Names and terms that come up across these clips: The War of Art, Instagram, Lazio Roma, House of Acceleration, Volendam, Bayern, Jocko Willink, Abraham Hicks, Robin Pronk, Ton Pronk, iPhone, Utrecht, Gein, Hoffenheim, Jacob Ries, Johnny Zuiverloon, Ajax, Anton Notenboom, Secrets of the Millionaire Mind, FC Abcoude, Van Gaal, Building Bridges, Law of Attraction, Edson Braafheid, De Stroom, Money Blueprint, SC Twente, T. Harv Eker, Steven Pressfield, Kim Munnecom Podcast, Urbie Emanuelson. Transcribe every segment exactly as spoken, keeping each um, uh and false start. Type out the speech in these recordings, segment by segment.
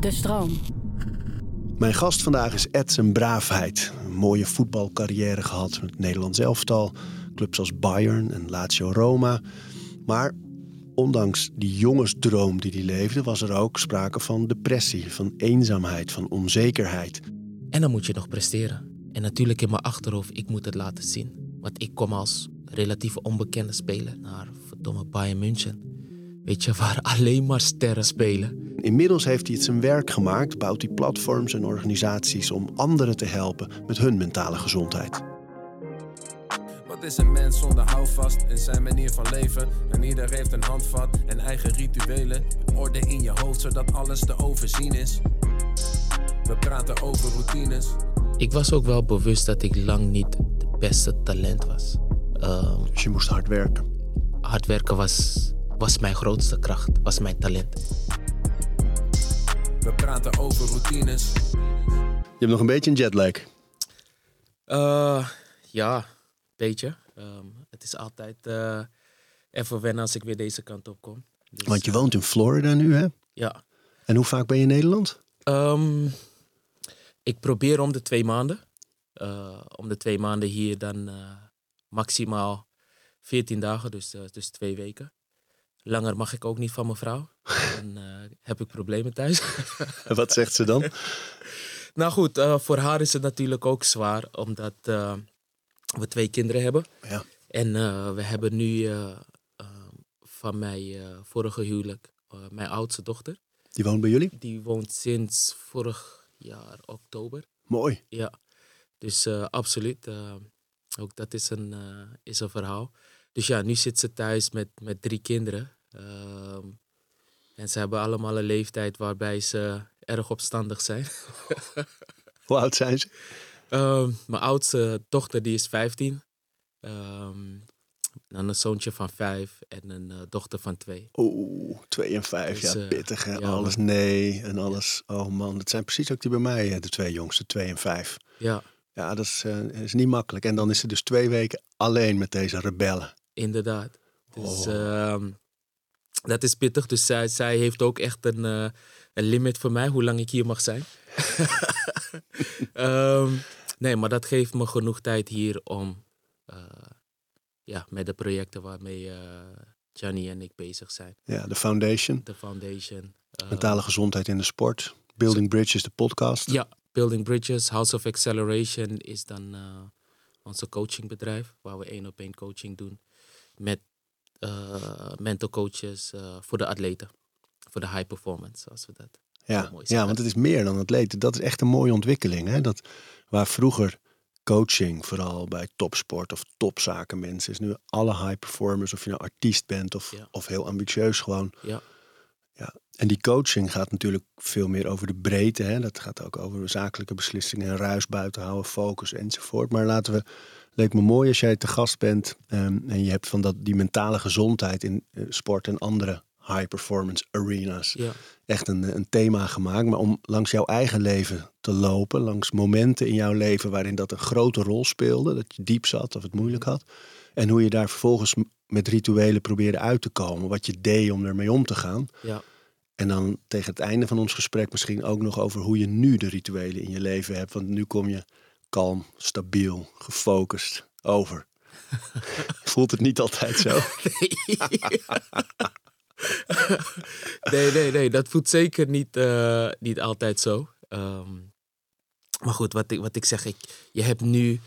De Stroom. Mijn gast vandaag is Edson Braafheid. Een mooie voetbalcarrière gehad met het Nederlands elftal. Clubs als Bayern en Lazio Roma. Maar ondanks die jongensdroom die hij leefde, was er ook sprake van depressie, van eenzaamheid, van onzekerheid. En dan moet je nog presteren. En natuurlijk in mijn achterhoofd, ik moet het laten zien. Want ik kom als relatief onbekende speler naar verdomme Bayern München. Weet je, waar alleen maar sterren spelen. Inmiddels heeft hij het zijn werk gemaakt, bouwt hij platforms en organisaties om anderen te helpen met hun mentale gezondheid. Wat is een mens zonder houvast en zijn manier van leven? En ieder heeft een handvat en eigen rituelen. Orde in je hoofd, zodat alles te overzien is. We praten over routines. Ik was ook wel bewust dat ik lang niet het beste talent was. Um, dus je moest hard werken? Hard werken was, was mijn grootste kracht, was mijn talent. We praten over routines. Je hebt nog een beetje een jetlag. Uh, ja, een beetje. Um, het is altijd uh, even wennen als ik weer deze kant op kom. Dus, Want je woont in Florida nu, hè? Ja. En hoe vaak ben je in Nederland? Um, ik probeer om de twee maanden. Uh, om de twee maanden hier dan uh, maximaal veertien dagen, dus, uh, dus twee weken. Langer mag ik ook niet van mijn vrouw. Dan uh, heb ik problemen thuis. Wat zegt ze dan? Nou goed, uh, voor haar is het natuurlijk ook zwaar. Omdat uh, we twee kinderen hebben. Ja. En uh, we hebben nu uh, uh, van mijn uh, vorige huwelijk uh, mijn oudste dochter. Die woont bij jullie? Die woont sinds vorig jaar oktober. Mooi. Ja, dus uh, absoluut. Uh, ook dat is een, uh, is een verhaal. Dus ja, nu zit ze thuis met, met drie kinderen. Uh, en ze hebben allemaal een leeftijd waarbij ze erg opstandig zijn. Hoe oud zijn ze? Uh, mijn oudste dochter die is vijftien. Um, dan een zoontje van vijf en een uh, dochter van twee. Oeh, twee en vijf, dus, ja, pittig hè. Ja, alles nee en alles, oh man. Dat zijn precies ook die bij mij, de twee jongste, twee en vijf. Ja. Ja, dat is, uh, is niet makkelijk. En dan is ze dus twee weken alleen met deze rebellen. Inderdaad. Dus, oh. uh, dat is pittig. Dus zij, zij heeft ook echt een, uh, een limit voor mij, hoe lang ik hier mag zijn. um, nee, maar dat geeft me genoeg tijd hier om uh, ja, met de projecten waarmee uh, Johnny en ik bezig zijn. Ja, de Foundation. De Foundation. Uh, Mentale gezondheid in de sport. Building Bridges, de podcast. Ja. Building Bridges, House of Acceleration is dan uh, onze coachingbedrijf. Waar we één op één coaching doen. Met uh, mental coaches uh, voor de atleten. Voor de high performance, zoals we dat ja. mooi zeggen. Ja, want het is meer dan atleten. Dat is echt een mooie ontwikkeling. Hè? Dat, waar vroeger coaching, vooral bij topsport of topzaken mensen, is nu alle high performers. Of je nou artiest bent of, ja. of heel ambitieus gewoon. Ja. Ja. En die coaching gaat natuurlijk veel meer over de breedte. Hè? Dat gaat ook over zakelijke beslissingen, ruis buiten houden, focus enzovoort. Maar laten we, leek me mooi als jij te gast bent um, en je hebt van dat, die mentale gezondheid in uh, sport en andere high performance arenas. Ja. Echt een, een thema gemaakt. Maar om langs jouw eigen leven te lopen, langs momenten in jouw leven waarin dat een grote rol speelde. Dat je diep zat of het moeilijk had. En hoe je daar vervolgens met rituelen probeerde uit te komen. Wat je deed om ermee om te gaan. Ja. En dan tegen het einde van ons gesprek misschien ook nog over hoe je nu de rituelen in je leven hebt. Want nu kom je kalm, stabiel, gefocust over. Voelt het niet altijd zo? Nee, nee, nee, nee, dat voelt zeker niet, uh, niet altijd zo. Um, maar goed, wat ik, wat ik zeg, ik, je hebt nu,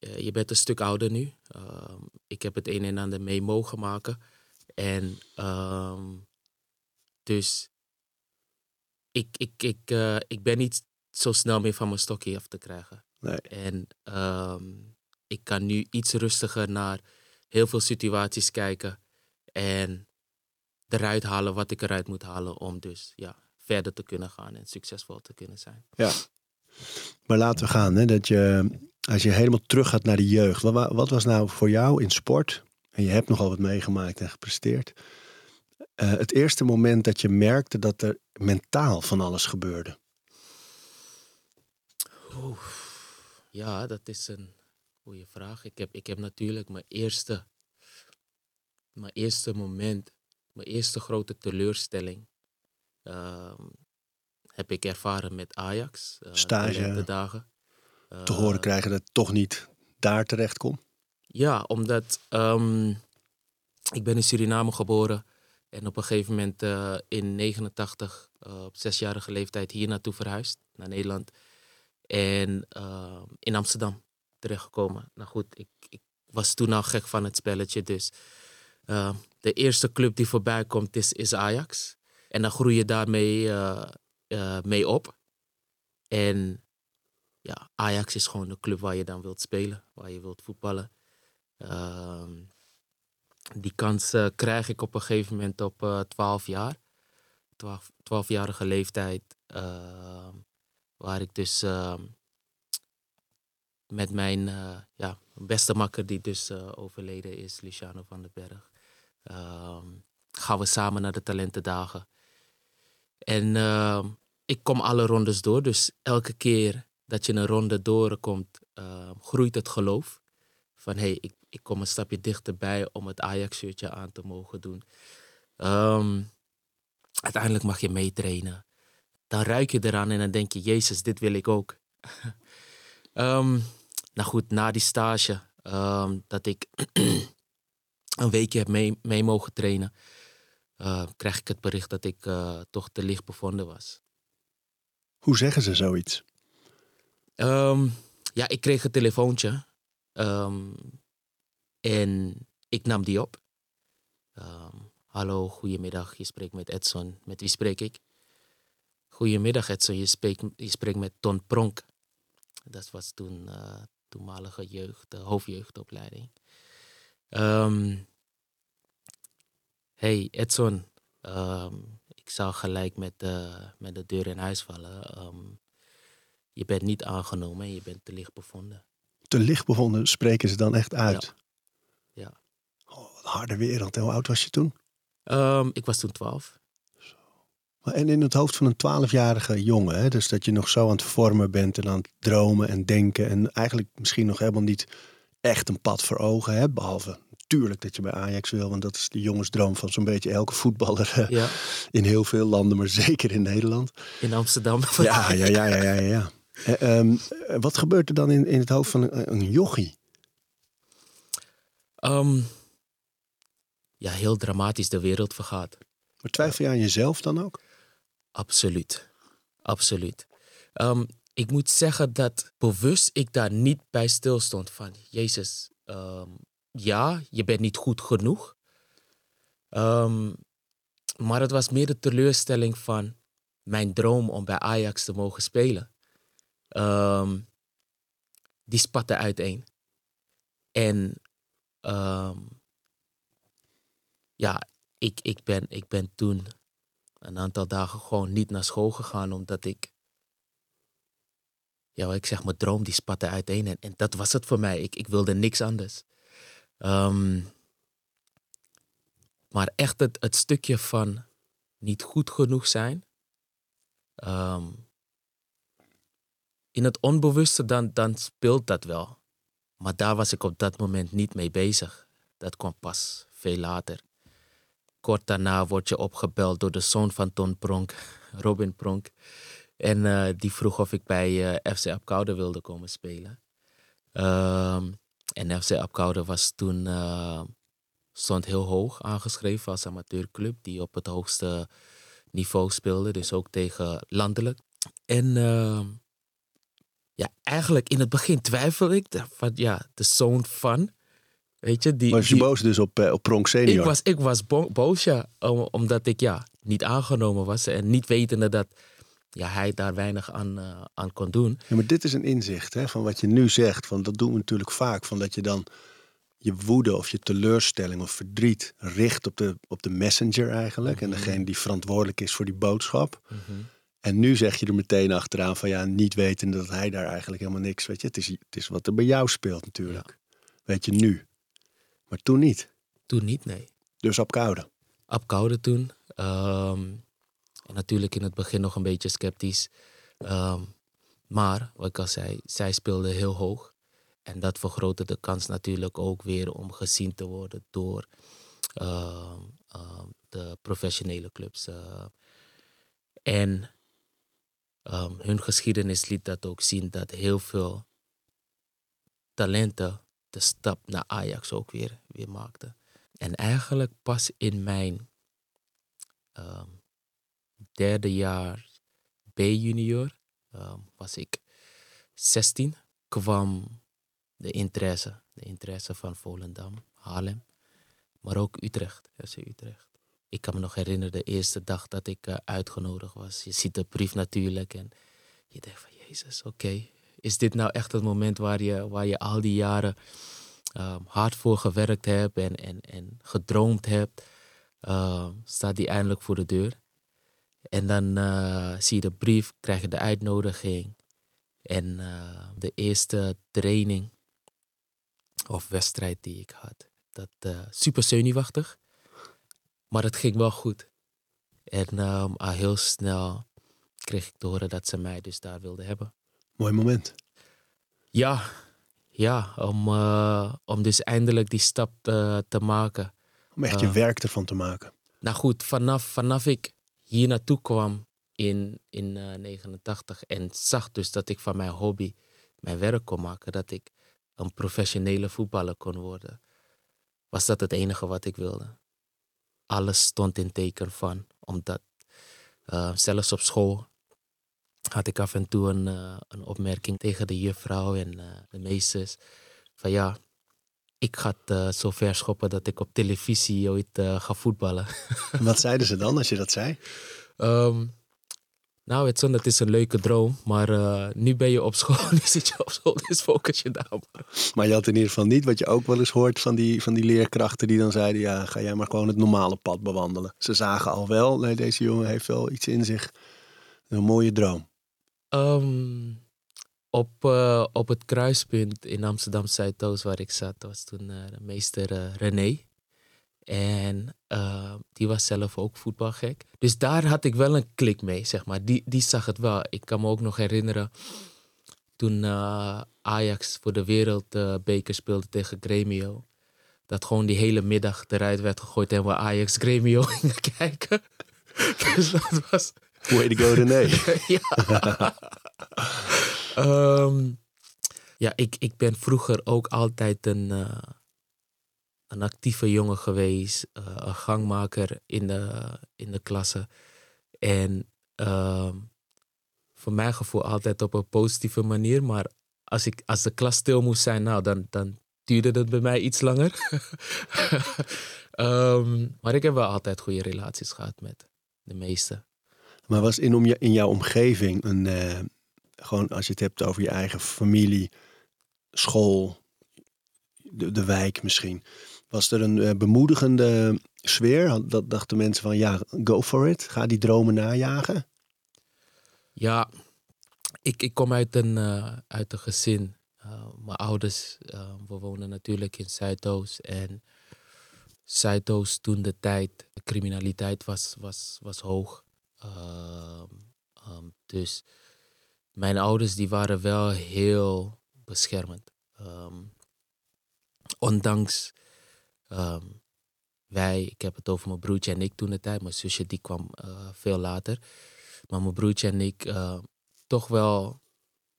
uh, je bent een stuk ouder nu. Um, ik heb het een en ander mee mogen maken. En... Um, Dus ik, ik, ik, uh, ik ben niet zo snel meer van mijn stokje af te krijgen. Nee. En um, ik kan nu iets rustiger naar heel veel situaties kijken. En eruit halen wat ik eruit moet halen om dus ja, verder te kunnen gaan en succesvol te kunnen zijn. Ja, maar laten we gaan. Hè, dat je, als je helemaal terug gaat naar de jeugd. Wat, wat was nou voor jou in sport? En je hebt nogal wat meegemaakt en gepresteerd. Uh, het eerste moment dat je merkte dat er mentaal van alles gebeurde? Oeh, ja, dat is een goede vraag. Ik heb, ik heb natuurlijk mijn eerste, mijn eerste moment, mijn eerste grote teleurstelling Uh, heb ik ervaren met Ajax. Uh, Stage. De dagen. Uh, te horen krijgen dat het toch niet daar terecht komt? Ja, omdat um, ik ben in Suriname geboren. En op een gegeven moment uh, in negenentachtig, uh, op zesjarige leeftijd, hier naartoe verhuisd, naar Nederland. En uh, in Amsterdam terechtgekomen. Nou goed, ik, ik was toen al gek van het spelletje. Dus uh, de eerste club die voorbij komt is, is Ajax. En dan groei je daarmee uh, uh, mee op. En ja, Ajax is gewoon de club waar je dan wilt spelen, waar je wilt voetballen. Uh, Die kans uh, krijg ik op een gegeven moment op uh, twaalf jaar. twaalf, twaalfjarige leeftijd. Uh, waar ik dus uh, met mijn uh, ja, beste makker, die dus uh, overleden is, Luciano van den Berg. Uh, gaan we samen naar de talentendagen. En uh, ik kom alle rondes door. Dus elke keer dat je een ronde doorkomt, uh, groeit het geloof. Van hé, hey, ik, ik kom een stapje dichterbij om het Ajax-shirtje aan te mogen doen. Um, uiteindelijk mag je meetrainen. Dan ruik je eraan en dan denk je, Jezus, dit wil ik ook. um, nou goed, na die stage um, dat ik een weekje heb mee, mee mogen trainen, uh, krijg ik het bericht dat ik uh, toch te licht bevonden was. Hoe zeggen ze zoiets? Um, ja, ik kreeg een telefoontje. Um, en ik nam die op. Um, Hallo, goedemiddag, je spreekt met Edson. Met wie spreek ik? Goedemiddag Edson, je spreekt, je spreekt met Ton Pronk. Dat was toen uh, toenmalige jeugd, uh, hoofdjeugdopleiding. Um, hey Edson, um, ik zou gelijk met, uh, met de deur in huis vallen. Um, je bent niet aangenomen en je bent te licht bevonden. Te licht bevonden, spreken ze dan echt uit? Ja. Ja. Oh, wat een harde wereld. Hoe oud was je toen? Um, ik was toen twaalf. Zo. En in het hoofd van een twaalfjarige jongen, hè? Dus dat je nog zo aan het vormen bent en aan het dromen en denken en eigenlijk misschien nog helemaal niet echt een pad voor ogen hebt, behalve natuurlijk dat je bij Ajax wil, want dat is de jongensdroom van zo'n beetje elke voetballer ja. in heel veel landen, maar zeker in Nederland. In Amsterdam. Ja, ja, ja, ja, ja. ja. Uh, um, wat gebeurt er dan in, in het hoofd van een, een jochie? Um, ja, heel dramatisch, de wereld vergaat. Maar twijfel je aan jezelf dan ook? Absoluut, absoluut. Um, ik moet zeggen dat bewust ik daar niet bij stilstond van... Jezus, um, ja, je bent niet goed genoeg. Um, maar het was meer de teleurstelling van mijn droom om bij Ajax te mogen spelen. Um, die spatten uiteen. En um, ja, ik, ik, ben, ik ben toen een aantal dagen gewoon niet naar school gegaan, omdat ik, ja, ik zeg, mijn droom die spatte uiteen. En, en dat was het voor mij. Ik, ik wilde niks anders. Um, maar echt het, het stukje van niet goed genoeg zijn. Um, In het onbewuste, dan, dan speelt dat wel. Maar daar was ik op dat moment niet mee bezig. Dat kwam pas veel later. Kort daarna word je opgebeld door de zoon van Ton Pronk, Robin Pronk. En uh, die vroeg of ik bij uh, F C Abcoude wilde komen spelen. Um, en F C Abcoude was toen, uh, stond heel hoog aangeschreven als amateurclub. Die op het hoogste niveau speelde. Dus ook tegen landelijk. En... Uh, Ja, eigenlijk in het begin twijfel ik van ja, de zoon van, weet je. Die, was je die, boos dus op, op Pronk senior? Ik was, ik was bo- boos, ja. Om, omdat ik ja, niet aangenomen was en niet wetende dat ja, hij daar weinig aan, uh, aan kon doen. Ja, maar dit is een inzicht hè, van wat je nu zegt. Van, dat doen we natuurlijk vaak. Van dat je dan je woede of je teleurstelling of verdriet richt op de, op de messenger eigenlijk. Mm-hmm. En degene die verantwoordelijk is voor die boodschap. Mm-hmm. En nu zeg je er meteen achteraan van ja, niet wetende dat hij daar eigenlijk helemaal niks, weet je. Het is, het is wat er bij jou speelt natuurlijk. Ja. Weet je, nu. Maar toen niet. Toen niet, nee. Dus Abcoude. Abcoude toen. Um, en natuurlijk in het begin nog een beetje sceptisch. Um, maar, wat ik al zei, zij speelde heel hoog. En dat vergrootte de kans natuurlijk ook weer om gezien te worden door uh, uh, de professionele clubs. Uh, En um, hun geschiedenis liet dat ook zien, dat heel veel talenten de stap naar Ajax ook weer, weer maakten. En eigenlijk pas in mijn um, derde jaar B-junior, um, was ik zestien, kwam de interesse. De interesse van Volendam, Haarlem, maar ook Utrecht, F C Utrecht. Ik kan me nog herinneren de eerste dag dat ik uh, uitgenodigd was. Je ziet de brief natuurlijk en je denkt van Jezus, oké. Okay. Is dit nou echt het moment waar je, waar je al die jaren um, hard voor gewerkt hebt en, en, en gedroomd hebt? Uh, staat die eindelijk voor de deur? En dan uh, zie je de brief, krijg je de uitnodiging. En uh, de eerste training of wedstrijd die ik had, dat uh, super zenuwachtig. Maar het ging wel goed. En um, al heel snel kreeg ik te horen dat ze mij dus daar wilden hebben. Mooi moment. Ja, ja om, uh, om dus eindelijk die stap uh, te maken. Om echt je uh, werk ervan te maken. Nou goed, vanaf, vanaf ik hier naartoe kwam in, in uh, negenentachtig en zag dus dat ik van mijn hobby mijn werk kon maken, dat ik een professionele voetballer kon worden, was dat het enige wat ik wilde. Alles stond in teken van, omdat uh, zelfs op school had ik af en toe een, uh, een opmerking tegen de juffrouw en uh, de meesters. Van ja, ik ga het uh, zo ver schoppen dat ik op televisie ooit uh, ga voetballen. Wat zeiden ze dan als je dat zei? Um, nou Edson, dat is een leuke droom. Maar uh, nu ben je op school, nu zit je op school, dus focus je daarop. Maar je had in ieder geval niet wat je ook wel eens hoort van die, van die leerkrachten die dan zeiden, ja, ga jij maar gewoon het normale pad bewandelen. Ze zagen al wel, nee, deze jongen heeft wel iets in zich. Een mooie droom. Um, op, uh, op het kruispunt in Amsterdam-Zuidoost waar ik zat, was toen uh, de meester uh, René. En uh, die was zelf ook voetbalgek. Dus daar had ik wel een klik mee, zeg maar. Die, die zag het wel. Ik kan me ook nog herinneren toen uh, Ajax voor de wereldbeker uh, speelde tegen Gremio. Dat gewoon die hele middag eruit werd gegooid en we Ajax-Gremio gingen kijken. Dus dat was... Way to go, René. ja. um, ja, ik, ik ben vroeger ook altijd een, uh, een actieve jongen geweest. Uh, een gangmaker in de, in de klasse. En uh, voor mijn gevoel altijd op een positieve manier. Maar als, ik, als de klas stil moest zijn, nou, dan, dan duurde dat bij mij iets langer. um, maar ik heb wel altijd goede relaties gehad met de meesten. Maar was in, om, in jouw omgeving, een, uh, gewoon als je het hebt over je eigen familie, school, de, de wijk misschien. Was er een uh, bemoedigende sfeer? Had, dat dachten mensen van, ja, go for it. Ga die dromen najagen. Ja, ik, ik kom uit een, uh, uit een gezin. Uh, mijn ouders, uh, we wonen natuurlijk in Zuidoost en Zuidoost toen de tijd, de criminaliteit was, was, was hoog. Uh, um, dus mijn ouders die waren wel heel beschermend. Um, ondanks um, wij, ik heb het over mijn broertje en ik toen de tijd. Mijn zusje die kwam uh, veel later. Maar mijn broertje en ik uh, toch wel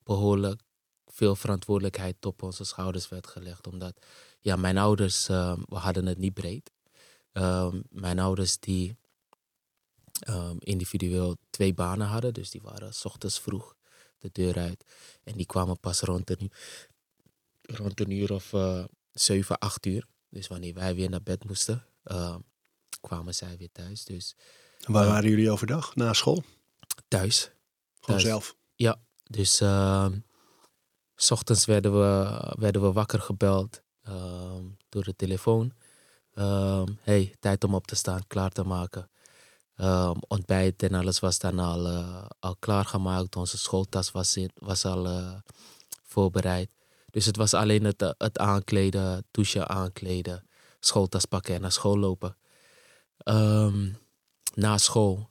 behoorlijk veel verantwoordelijkheid op onze schouders werd gelegd. Omdat ja, mijn ouders, uh, we hadden het niet breed. Uh, mijn ouders die... Um, individueel twee banen hadden. Dus die waren 's ochtends vroeg de deur uit. En die kwamen pas rond een, rond een uur of uh, zeven, acht uur. Dus wanneer wij weer naar bed moesten, uh, kwamen zij weer thuis. Dus, en waar uh, waren jullie overdag? Na school? Thuis. Gewoon thuis. Zelf? Ja, dus uh, 's ochtends werden we, werden we wakker gebeld uh, door de telefoon. Uh, hey, tijd om op te staan, klaar te maken. Um, ontbijt en alles was dan al, uh, al klaargemaakt. Onze schooltas was, in, was al uh, voorbereid. Dus het was alleen het, uh, het aankleden, douchen aankleden, schooltas pakken en naar school lopen. Um, na school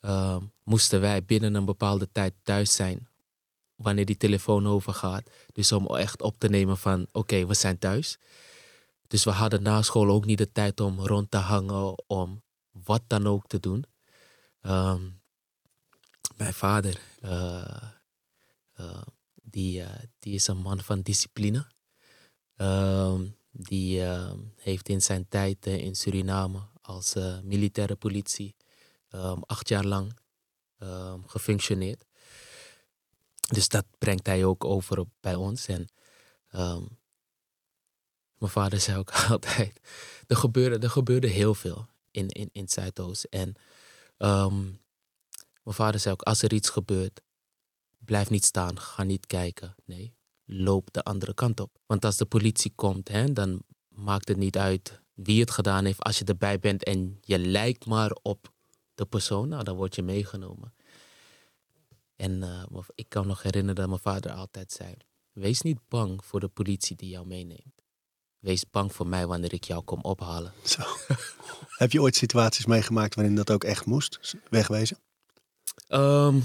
um, moesten wij binnen een bepaalde tijd thuis zijn wanneer die telefoon overgaat. Dus om echt op te nemen van oké, okay, we zijn thuis. Dus we hadden na school ook niet de tijd om rond te hangen, om wat dan ook te doen. Um, mijn vader. Uh, uh, die, uh, die is een man van discipline. Uh, die uh, heeft in zijn tijd uh, in Suriname als uh, militaire politie um, acht jaar lang um, gefunctioneerd. Dus dat brengt hij ook over op, bij ons. En um, mijn vader zei ook altijd, er gebeurde, er gebeurde heel veel in, in, in Zuidoost. En um, mijn vader zei ook, als er iets gebeurt, blijf niet staan, ga niet kijken. Nee, loop de andere kant op. Want als de politie komt, hè, dan maakt het niet uit wie het gedaan heeft. Als je erbij bent en je lijkt maar op de persoon, nou, dan word je meegenomen. En uh, ik kan me nog herinneren dat mijn vader altijd zei, wees niet bang voor de politie die jou meeneemt. Wees bang voor mij wanneer ik jou kom ophalen. Zo. Heb je ooit situaties meegemaakt waarin dat ook echt moest? Wegwezen? Um,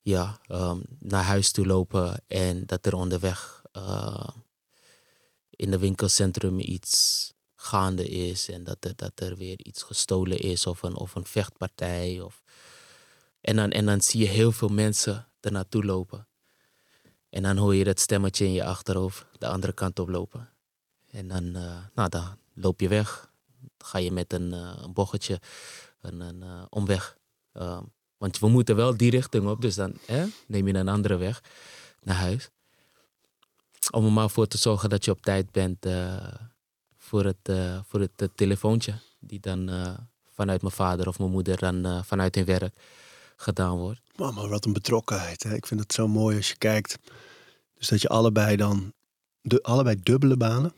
ja, um, naar huis toe lopen en dat er onderweg uh, in het winkelcentrum iets gaande is. En dat er, dat er weer iets gestolen is of een, of een vechtpartij. Of... En, dan, en dan zie je heel veel mensen er naartoe lopen. En dan hoor je dat stemmetje in je achterhoofd de andere kant op lopen. En dan, uh, nou, dan loop je weg. Dan ga je met een, uh, een bochtje, een, een uh, omweg. Uh, want we moeten wel die richting op. Dus dan eh, neem je een andere weg naar huis. Om er maar voor te zorgen dat je op tijd bent uh, voor het, uh, voor het uh, telefoontje. Die dan uh, vanuit mijn vader of mijn moeder dan uh, vanuit hun werk gedaan wordt. Mama, wat een betrokkenheid. Hè? Ik vind het zo mooi als je kijkt. Dus dat je allebei dan, de, allebei dubbele banen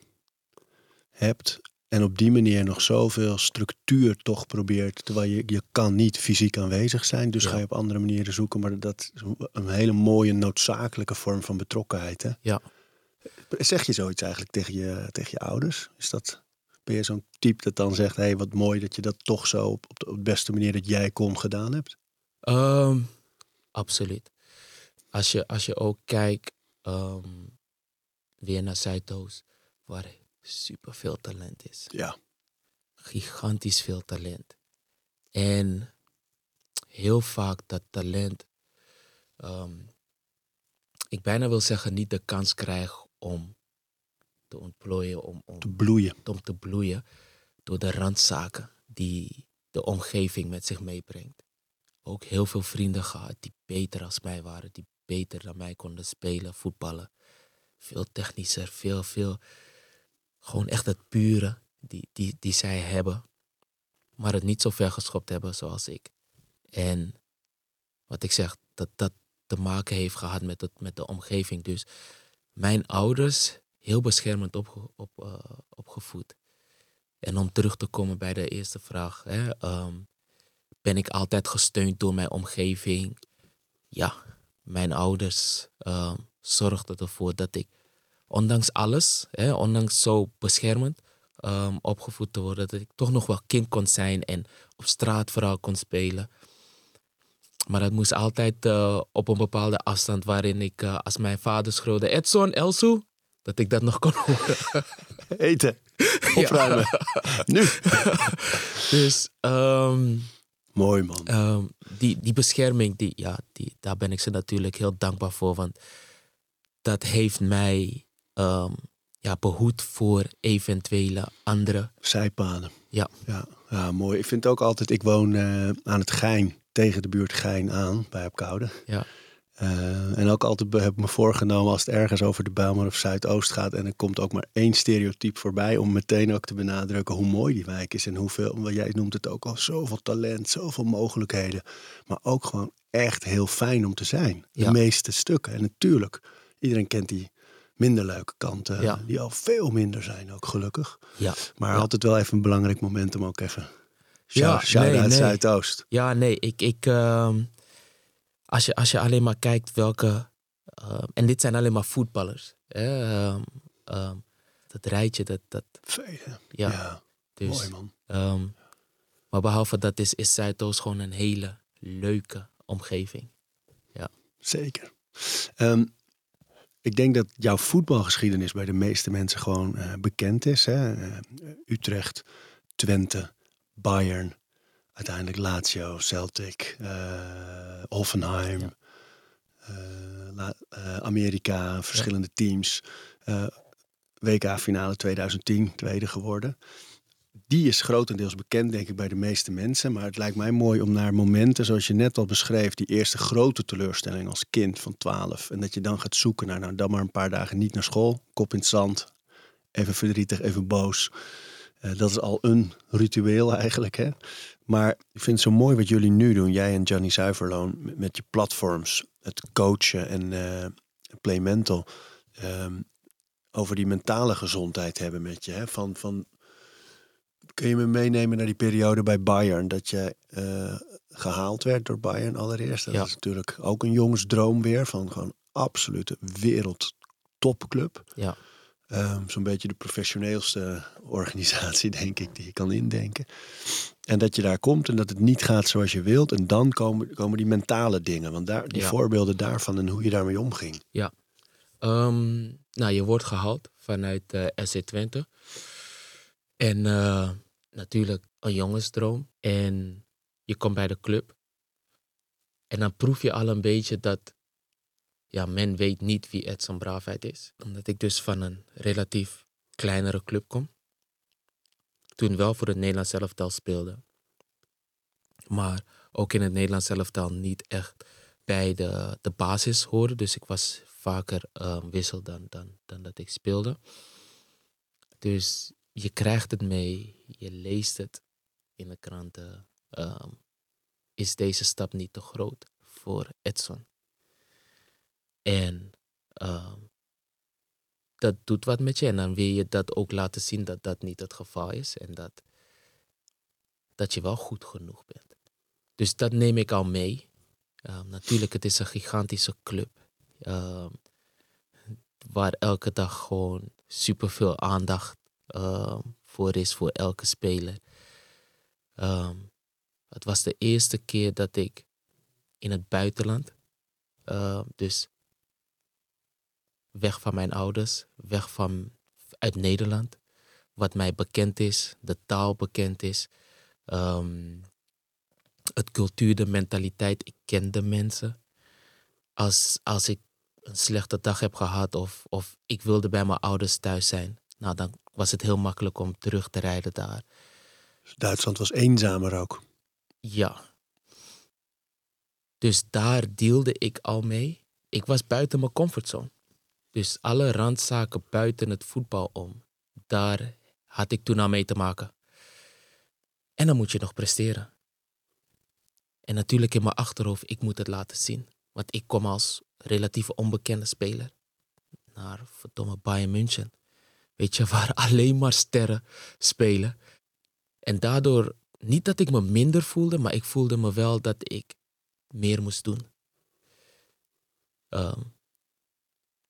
hebt en op die manier nog zoveel structuur toch probeert, terwijl je, je kan niet fysiek aanwezig zijn, dus ja. Ga je op andere manieren zoeken, maar dat is een hele mooie noodzakelijke vorm van betrokkenheid. Hè? Ja. Zeg je zoiets eigenlijk tegen je, tegen je ouders? Is dat, ben je zo'n type dat dan zegt, hé, hey, wat mooi dat je dat toch zo op, op, de, op de beste manier dat jij kon gedaan hebt? Um, absoluut. Als je, als je ook kijkt um, weer naar Zuidoost, waar super veel talent is. Ja. Gigantisch veel talent. En heel vaak dat talent, um, ik bijna wil zeggen, niet de kans krijgt om te ontplooien, om, om, te bloeien. om te bloeien door de randzaken die de omgeving met zich meebrengt. Ook heel veel vrienden gehad die beter als mij waren, die beter dan mij konden spelen, voetballen. Veel technischer, veel, veel... Gewoon echt het pure die, die, die zij hebben. Maar het niet zo ver geschopt hebben zoals ik. En wat ik zeg, dat dat te maken heeft gehad met, het, met de omgeving. Dus mijn ouders heel beschermend op, op, uh, opgevoed. En om terug te komen bij de eerste vraag. Hè, um, ben ik altijd gesteund door mijn omgeving? Ja, mijn ouders uh, zorgden ervoor dat ik... Ondanks alles, hè, ondanks zo beschermend um, opgevoed te worden, dat ik toch nog wel kind kon zijn en op straat vooral kon spelen. Maar dat moest altijd uh, op een bepaalde afstand waarin ik, uh, als mijn vader schreeuwde, Edson, Elsu, dat ik dat nog kon horen. Eten, opruimen, nu. Dus, um, mooi man. Um, die, die bescherming, die, ja, die, daar ben ik ze natuurlijk heel dankbaar voor, want dat heeft mij... Um, ja, behoed voor eventuele andere... zijpaden. Ja. Ja. Ja, mooi. Ik vind ook altijd... Ik woon uh, aan het Gein, tegen de buurt Gein aan, bij Abcoude. Ja. Uh, en ook altijd heb ik me voorgenomen, als het ergens over de Bijlmer of Zuidoost gaat en er komt ook maar één stereotype voorbij, om meteen ook te benadrukken hoe mooi die wijk is en hoeveel, jij noemt het ook al, zoveel talent, zoveel mogelijkheden, maar ook gewoon echt heel fijn om te zijn. De ja. meeste stukken. En natuurlijk, iedereen kent die minder leuke kanten, ja. die al veel minder zijn ook gelukkig. Ja. Maar ja. altijd wel even een belangrijk moment om ook even... Ja, shout-out nee, nee. Zuidoost. Ja, nee, ik... ik uh, als, je, als je alleen maar kijkt welke... Uh, en dit zijn alleen maar voetballers. Hè, um, um, dat rijtje, dat... dat Vele. Ja, ja. Dus, mooi man. Um, maar behalve dat is, is Zuidoost gewoon een hele leuke omgeving. Ja. Zeker. Um, Ik denk dat jouw voetbalgeschiedenis bij de meeste mensen gewoon uh, bekend is. Hè? Uh, Utrecht, Twente, Bayern, uiteindelijk Lazio, Celtic, uh, Hoffenheim, ja. uh, La- uh, Amerika, verschillende ja. teams. Uh, W K-finale tweeduizend tien, tweede geworden. Die is grotendeels bekend, denk ik, bij de meeste mensen. Maar het lijkt mij mooi om naar momenten, zoals je net al beschreef... die eerste grote teleurstelling als kind van twaalf. En dat je dan gaat zoeken naar, nou, dan maar een paar dagen niet naar school. Kop in het zand, even verdrietig, even boos. Uh, dat is al een ritueel eigenlijk, hè. Maar ik vind het zo mooi wat jullie nu doen. Jij en Johnny Zuiverloon met, met je platforms. Het coachen en uh, Playmental. Um, over die mentale gezondheid hebben met je, hè. Van... van Kun je me meenemen naar die periode bij Bayern? Dat je uh, gehaald werd door Bayern allereerst. Dat ja. is natuurlijk ook een jongensdroom weer. Van gewoon absolute wereldtopclub. Ja. Um, zo'n beetje de professioneelste organisatie, denk ik, die je kan indenken. En dat je daar komt en dat het niet gaat zoals je wilt. En dan komen, komen die mentale dingen. Want daar, die ja. voorbeelden daarvan en hoe je daarmee omging. Ja. Um, nou, je wordt gehaald vanuit uh, S C Twente. En uh, natuurlijk een jongensdroom. En je komt bij de club. En dan proef je al een beetje dat... Ja, men weet niet wie Edson Braafheid is. Omdat ik dus van een relatief kleinere club kom. Toen wel voor het Nederlands elftal speelde. Maar ook in het Nederlands elftal niet echt bij de, de basis hoorde. Dus ik was vaker uh, wissel dan, dan, dan dat ik speelde. Dus... Je krijgt het mee, je leest het in de kranten. Um, is deze stap niet te groot voor Edson? En um, dat doet wat met je. En dan wil je dat ook laten zien dat dat niet het geval is. En dat, dat je wel goed genoeg bent. Dus dat neem ik al mee. Um, natuurlijk, het is een gigantische club. Um, waar elke dag gewoon superveel aandacht Um, voor is voor elke speler. Um, het was de eerste keer dat ik in het buitenland, uh, dus weg van mijn ouders, weg van uit Nederland, wat mij bekend is, de taal bekend is, um, het cultuur, de mentaliteit. Ik ken de mensen. Als, als ik een slechte dag heb gehad of, of ik wilde bij mijn ouders thuis zijn, nou, dan was het heel makkelijk om terug te rijden daar. Dus Duitsland was eenzamer ook. Ja. Dus daar dealde ik al mee. Ik was buiten mijn comfortzone. Dus alle randzaken buiten het voetbal om, daar had ik toen al mee te maken. En dan moet je nog presteren. En natuurlijk in mijn achterhoofd, ik moet het laten zien. Want ik kom als relatief onbekende speler naar verdomme Bayern München. Weet je, waar alleen maar sterren spelen. En daardoor, niet dat ik me minder voelde, maar ik voelde me wel dat ik meer moest doen. Um,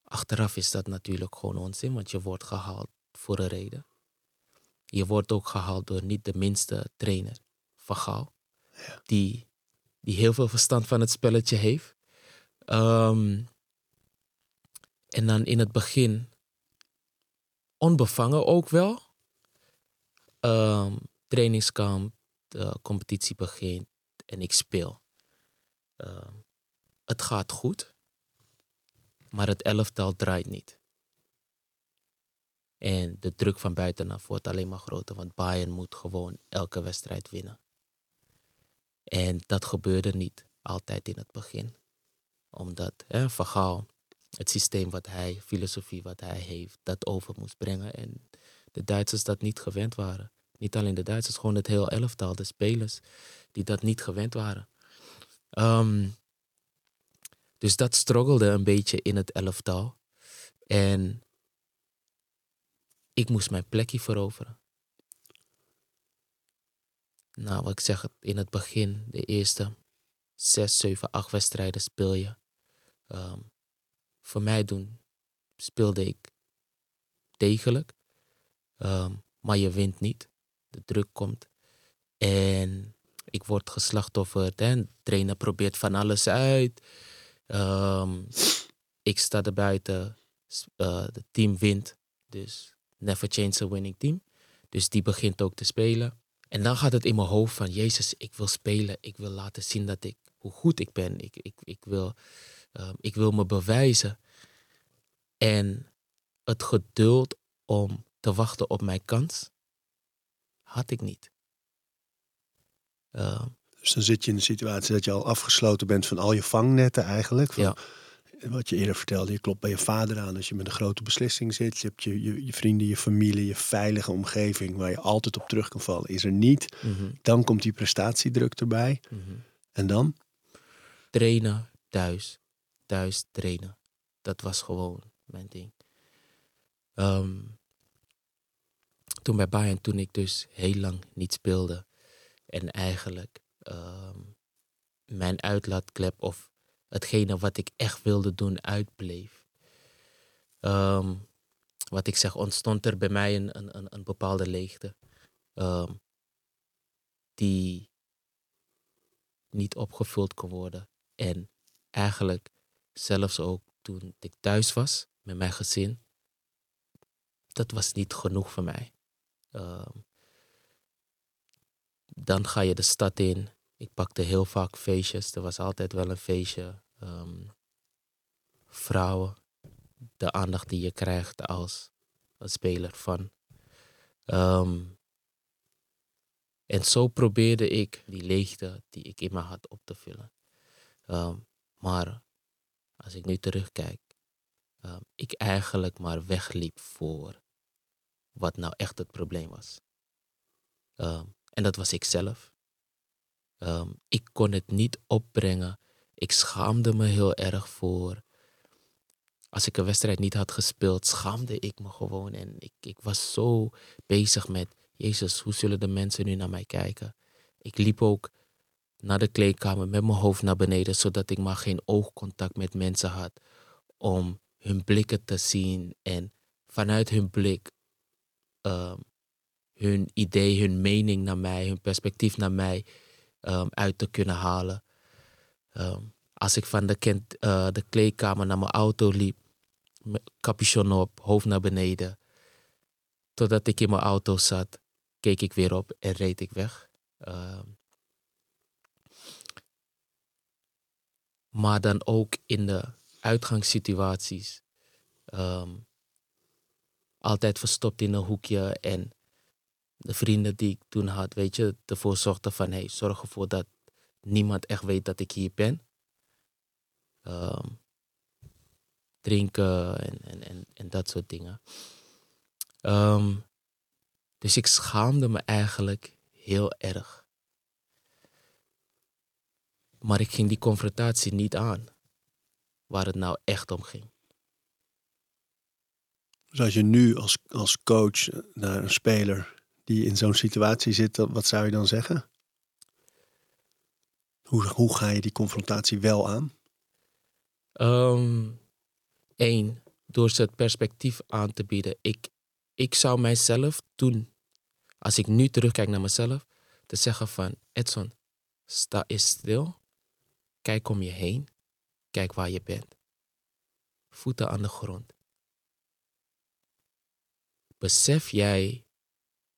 achteraf is dat natuurlijk gewoon onzin, want je wordt gehaald voor een reden. Je wordt ook gehaald door niet de minste trainer, Van Gaal, ja. die, die heel veel verstand van het spelletje heeft. Um, en dan in het begin... Onbevangen ook wel. Um, trainingskamp, de competitie begint en ik speel. Um, het gaat goed, maar het elftal draait niet. En de druk van buitenaf wordt alleen maar groter, want Bayern moet gewoon elke wedstrijd winnen. En dat gebeurde niet altijd in het begin. Omdat hè, Van Gaal... Het systeem wat hij, filosofie wat hij heeft, dat over moest brengen. En de Duitsers dat niet gewend waren. Niet alleen de Duitsers, gewoon het hele elftal, de spelers die dat niet gewend waren. Um, dus dat struggelde een beetje in het elftal. En ik moest mijn plekje veroveren. Nou, wat ik zeg, in het begin, de eerste zes, zeven, acht wedstrijden speel je. Um, Voor mij doen speelde ik degelijk. Um, maar je wint niet. De druk komt. En ik word geslachtofferd. Hè? De trainer probeert van alles uit. Um, ik sta er buiten. Uh, het team wint. Dus never change a winning team. Dus die begint ook te spelen. En dan gaat het in mijn hoofd van, Jezus, ik wil spelen. Ik wil laten zien dat ik, hoe goed ik ben. Ik, ik, ik, wil, um, ik wil me bewijzen. En het geduld om te wachten op mijn kans had ik niet. Uh, dus dan zit je in de situatie dat je al afgesloten bent van al je vangnetten eigenlijk. Van, ja. Wat je eerder vertelde, je klopt bij je vader aan. Als je met een grote beslissing zit, je hebt je, je, je vrienden, je familie, je veilige omgeving waar je altijd op terug kan vallen. Is er niet, mm-hmm. Dan komt die prestatiedruk erbij. Mm-hmm. En dan? Trainen, thuis. Thuis trainen. Dat was gewoon mijn ding. Um, toen bij Bayern, toen ik dus heel lang niet speelde. En eigenlijk um, mijn uitlaatklep of hetgene wat ik echt wilde doen uitbleef. Um, wat ik zeg, ontstond er bij mij een, een, een bepaalde leegte. Um, die niet opgevuld kon worden. En eigenlijk zelfs ook toen ik thuis was met mijn gezin. Dat was niet genoeg voor mij. Um, dan ga je de stad in. Ik pakte heel vaak feestjes. Er was altijd wel een feestje. Um, vrouwen. De aandacht die je krijgt als, als speler van. Um, en zo probeerde ik die leegte die ik in me had op te vullen. Um, maar als ik nu terugkijk. Um, ik eigenlijk maar wegliep voor wat nou echt het probleem was. Um, en dat was ik zelf. Um, ik kon het niet opbrengen. Ik schaamde me heel erg voor. Als ik een wedstrijd niet had gespeeld, schaamde ik me gewoon. En ik, ik was zo bezig met, Jezus, hoe zullen de mensen nu naar mij kijken? Ik liep ook naar de kleedkamer met mijn hoofd naar beneden, zodat ik maar geen oogcontact met mensen had. Om hun blikken te zien en vanuit hun blik um, hun idee, hun mening naar mij, hun perspectief naar mij um, uit te kunnen halen. Um, als ik van de, kind, uh, de kleedkamer naar mijn auto liep, capuchon op, hoofd naar beneden, totdat ik in mijn auto zat, keek ik weer op en reed ik weg. Um, maar dan ook in de uitgangssituaties. Um, altijd verstopt in een hoekje. En de vrienden die ik toen had, weet je, ervoor zorgden van, hey, zorg ervoor dat niemand echt weet dat ik hier ben. Um, drinken en, en, en, en dat soort dingen. Um, dus ik schaamde me eigenlijk heel erg. Maar ik ging die confrontatie niet aan. Waar het nou echt om ging. Dus als je nu als, als coach naar een speler die in zo'n situatie zit, wat zou je dan zeggen? Hoe, hoe ga je die confrontatie wel aan? Um, Eén, door ze het perspectief aan te bieden. Ik, ik zou mijzelf toen, als ik nu terugkijk naar mezelf, te zeggen van, Edson, sta eens stil, kijk om je heen. Kijk waar je bent. Voeten aan de grond. Besef jij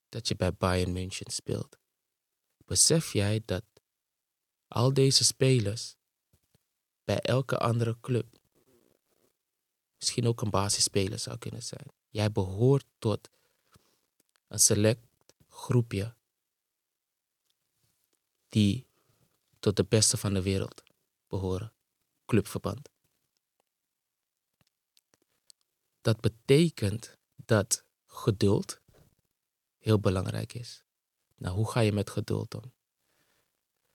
dat je bij Bayern München speelt? Besef jij dat al deze spelers bij elke andere club misschien ook een basisspeler zou kunnen zijn? Jij behoort tot een select groepje die tot de beste van de wereld behoren. Clubverband. Dat betekent dat geduld heel belangrijk is. Nou, hoe ga je met geduld om?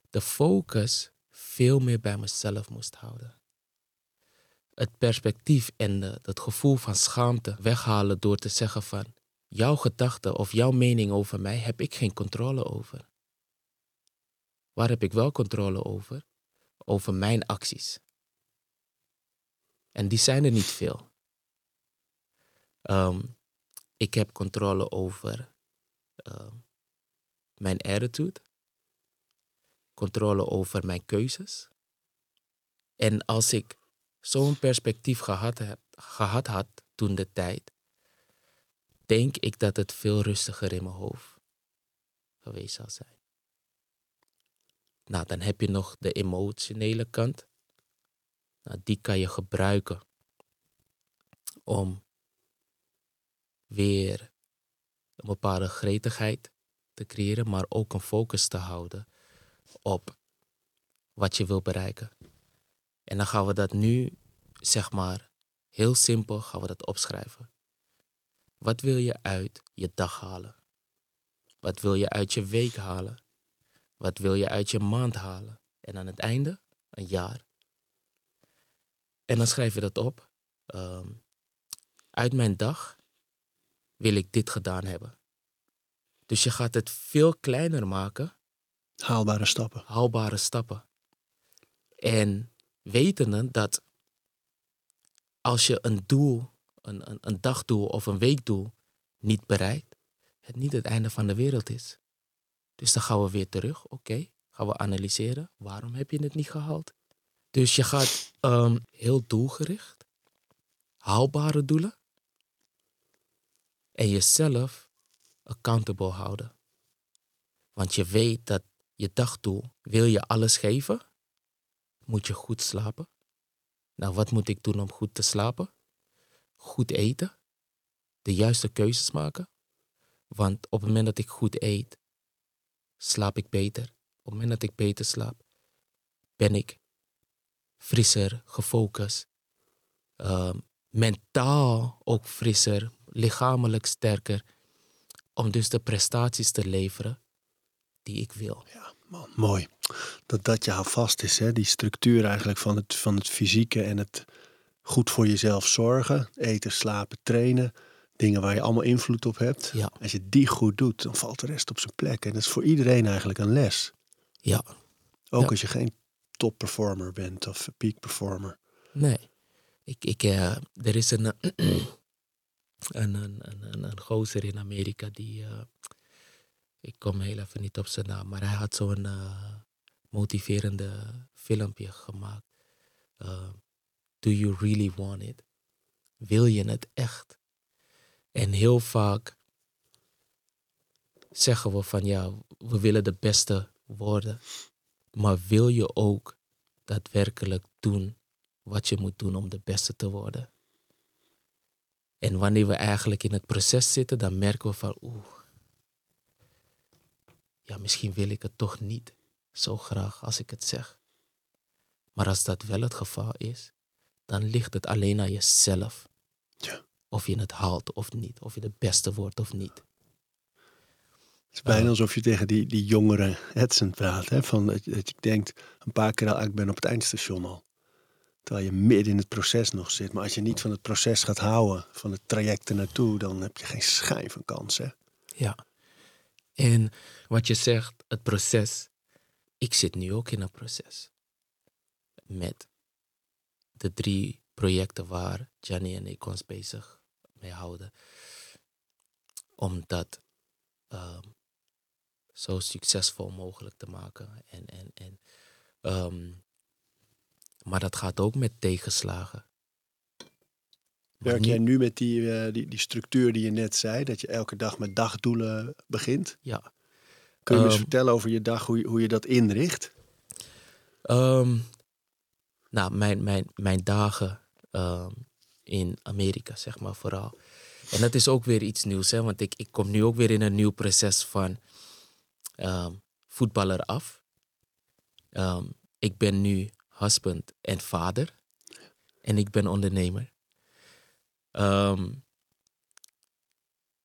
De focus veel meer bij mezelf moest houden. Het perspectief en de, het gevoel van schaamte weghalen door te zeggen van, jouw gedachten of jouw mening over mij heb ik geen controle over. Waar heb ik wel controle over? Over mijn acties. En die zijn er niet veel. Um, ik heb controle over uh, mijn attitude. Controle over mijn keuzes. En als ik zo'n perspectief gehad, heb, gehad had toen de tijd, denk ik dat het veel rustiger in mijn hoofd geweest zal zijn. Nou, dan heb je nog de emotionele kant. Nou, die kan je gebruiken om weer een bepaalde gretigheid te creëren, maar ook een focus te houden op wat je wil bereiken. En dan gaan we dat nu, zeg maar, heel simpel gaan we dat opschrijven. Wat wil je uit je dag halen? Wat wil je uit je week halen? Wat wil je uit je maand halen? En aan het einde, een jaar. En dan schrijf je dat op. Um, uit mijn dag wil ik dit gedaan hebben. Dus je gaat het veel kleiner maken. Haalbare stappen. Haalbare stappen. En wetende dat als je een doel, een, een, een dagdoel of een weekdoel niet bereikt, het niet het einde van de wereld is. Dus dan gaan we weer terug. Oké, okay, gaan we analyseren. Waarom heb je het niet gehaald? Dus je gaat um, heel doelgericht. Haalbare doelen. En jezelf accountable houden. Want je weet dat je dagdoel, wil je alles geven? Moet je goed slapen? Nou, wat moet ik doen om goed te slapen? Goed eten. De juiste keuzes maken. Want op het moment dat ik goed eet, slaap ik beter. Op het moment dat ik beter slaap, ben ik frisser, gefocust. Uh, mentaal ook frisser, lichamelijk sterker. Om dus de prestaties te leveren die ik wil. Ja, man, mooi. Dat dat je houvast is, hè? Die structuur eigenlijk van het, van het fysieke en het goed voor jezelf zorgen. Eten, slapen, trainen. Dingen waar je allemaal invloed op hebt. Ja. Als je die goed doet, dan valt de rest op zijn plek. En dat is voor iedereen eigenlijk een les. Ja. Ook ja. Als je geen topperformer bent of peak performer. Nee. Ik, ik, uh, er is een, uh, een, een, een, een gozer in Amerika die... Uh, ik kom heel even niet op zijn naam. Maar hij had zo'n uh, motiverende filmpje gemaakt. Uh, Do you really want it? Wil je het echt? En heel vaak zeggen we van ja, we willen de beste worden. Maar wil je ook daadwerkelijk doen wat je moet doen om de beste te worden? En wanneer we eigenlijk in het proces zitten, dan merken we van oeh, ja misschien wil ik het toch niet zo graag als ik het zeg. Maar als dat wel het geval is, dan ligt het alleen aan jezelf. Ja. Of je het haalt of niet. Of je de beste wordt of niet. Het is bijna uh, alsof je tegen die, die jongere Edson praat. Hè? Van dat, dat je denkt, een paar keer al, ik ben op het eindstation al. Terwijl je midden in het proces nog zit. Maar als je niet van het proces gaat houden, van het traject ernaartoe, dan heb je geen schijn van kans. Hè? Ja. En wat je zegt, het proces. Ik zit nu ook in een proces. Met de drie projecten waar Johnny en ik ons bezig mee houden. Om dat um, zo succesvol mogelijk te maken. En, en, en, um, maar dat gaat ook met tegenslagen. Werk jij nu met die, uh, die, die structuur die je net zei? Dat je elke dag met dagdoelen begint? Ja. Kun je um, me eens vertellen over je dag, hoe je, hoe je dat inricht? Um, nou, mijn, mijn, mijn dagen... Um, in Amerika, zeg maar, vooral. En dat is ook weer iets nieuws, hè? Want ik, ik kom nu ook weer in een nieuw proces van um, voetballer af. Um, ik ben nu husband en vader. En ik ben ondernemer. Um,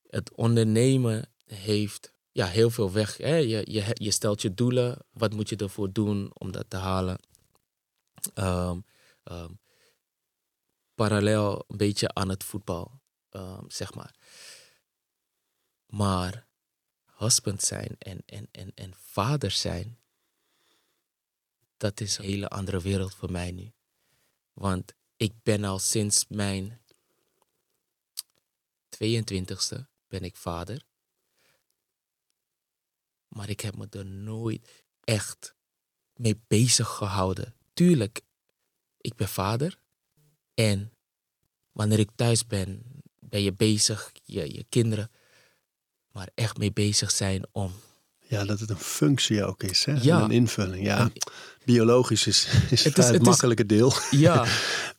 het ondernemen heeft ja, heel veel weg. Hè? Je, je, je stelt je doelen. Wat moet je ervoor doen om dat te halen? Um, um, Parallel een beetje aan het voetbal, um, zeg maar. Maar husband zijn en, en, en, en vader zijn, dat is een hele andere wereld voor mij nu. Want ik ben al sinds mijn tweeëntwintigste ben ik vader. Maar ik heb me er nooit echt mee bezig gehouden. Tuurlijk, ik ben vader. En wanneer ik thuis ben, ben je bezig, je, je kinderen, maar echt mee bezig zijn om Ja, dat het een functie ook is, hè? Ja. Een invulling, ja. En, biologisch is, is het, is, het, het makkelijke is, deel. Ja.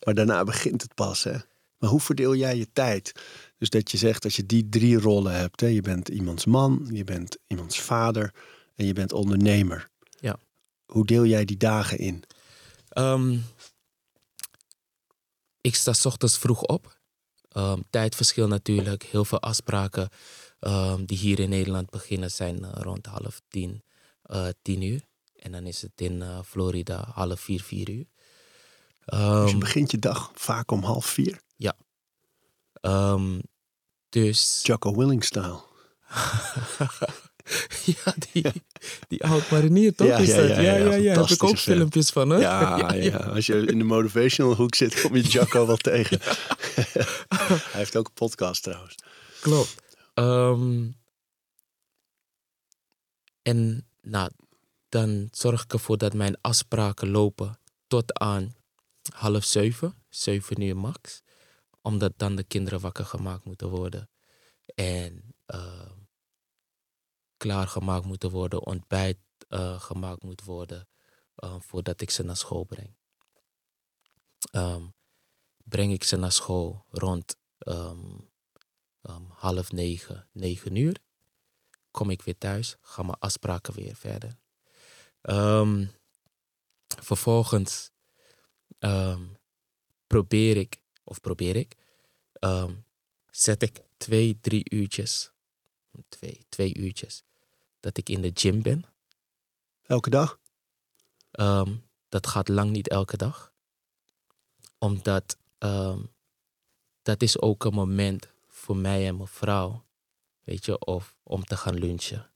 Maar daarna begint het pas, hè. Maar hoe verdeel jij je tijd? Dus dat je zegt dat je die drie rollen hebt, hè? Je bent iemands man, je bent iemands vader en je bent ondernemer. Ja. Hoe deel jij die dagen in? Um, ik sta 's ochtends vroeg op. Um, tijdverschil natuurlijk, heel veel afspraken um, die hier in Nederland beginnen zijn uh, rond half tien, uh, tien uur. En dan is het in uh, Florida half vier, vier uur. Um, dus je begint je dag vaak om half vier? Ja. Um, dus... Jocko Willink style. Ja, die, ja, die oud-marinier toch? Ja, is ja, dat? Ja, ja, ja, ja, ja. Daar heb ik ook filmpjes van, hè? Ja, ja, ja, ja, als je in de motivational hoek zit, kom je Jocko wel tegen. Hij heeft ook een podcast trouwens. Klopt. Um, en nou, dan zorg ik ervoor dat mijn afspraken lopen tot aan half zeven, zeven uur max. Omdat dan de kinderen wakker gemaakt moeten worden. En... Uh, klaargemaakt moeten worden, ontbijt uh, gemaakt moet worden uh, voordat ik ze naar school breng. Um, breng ik ze naar school rond um, um, half negen, negen uur. Kom ik weer thuis, ga mijn afspraken weer verder. Um, vervolgens um, probeer ik, of probeer ik, um, zet ik twee, drie uurtjes... Twee, twee uurtjes. Dat ik in de gym ben. Elke dag? Um, dat gaat lang niet elke dag. Omdat um, dat is ook een moment voor mij en mijn vrouw. Weet je, of om te gaan lunchen.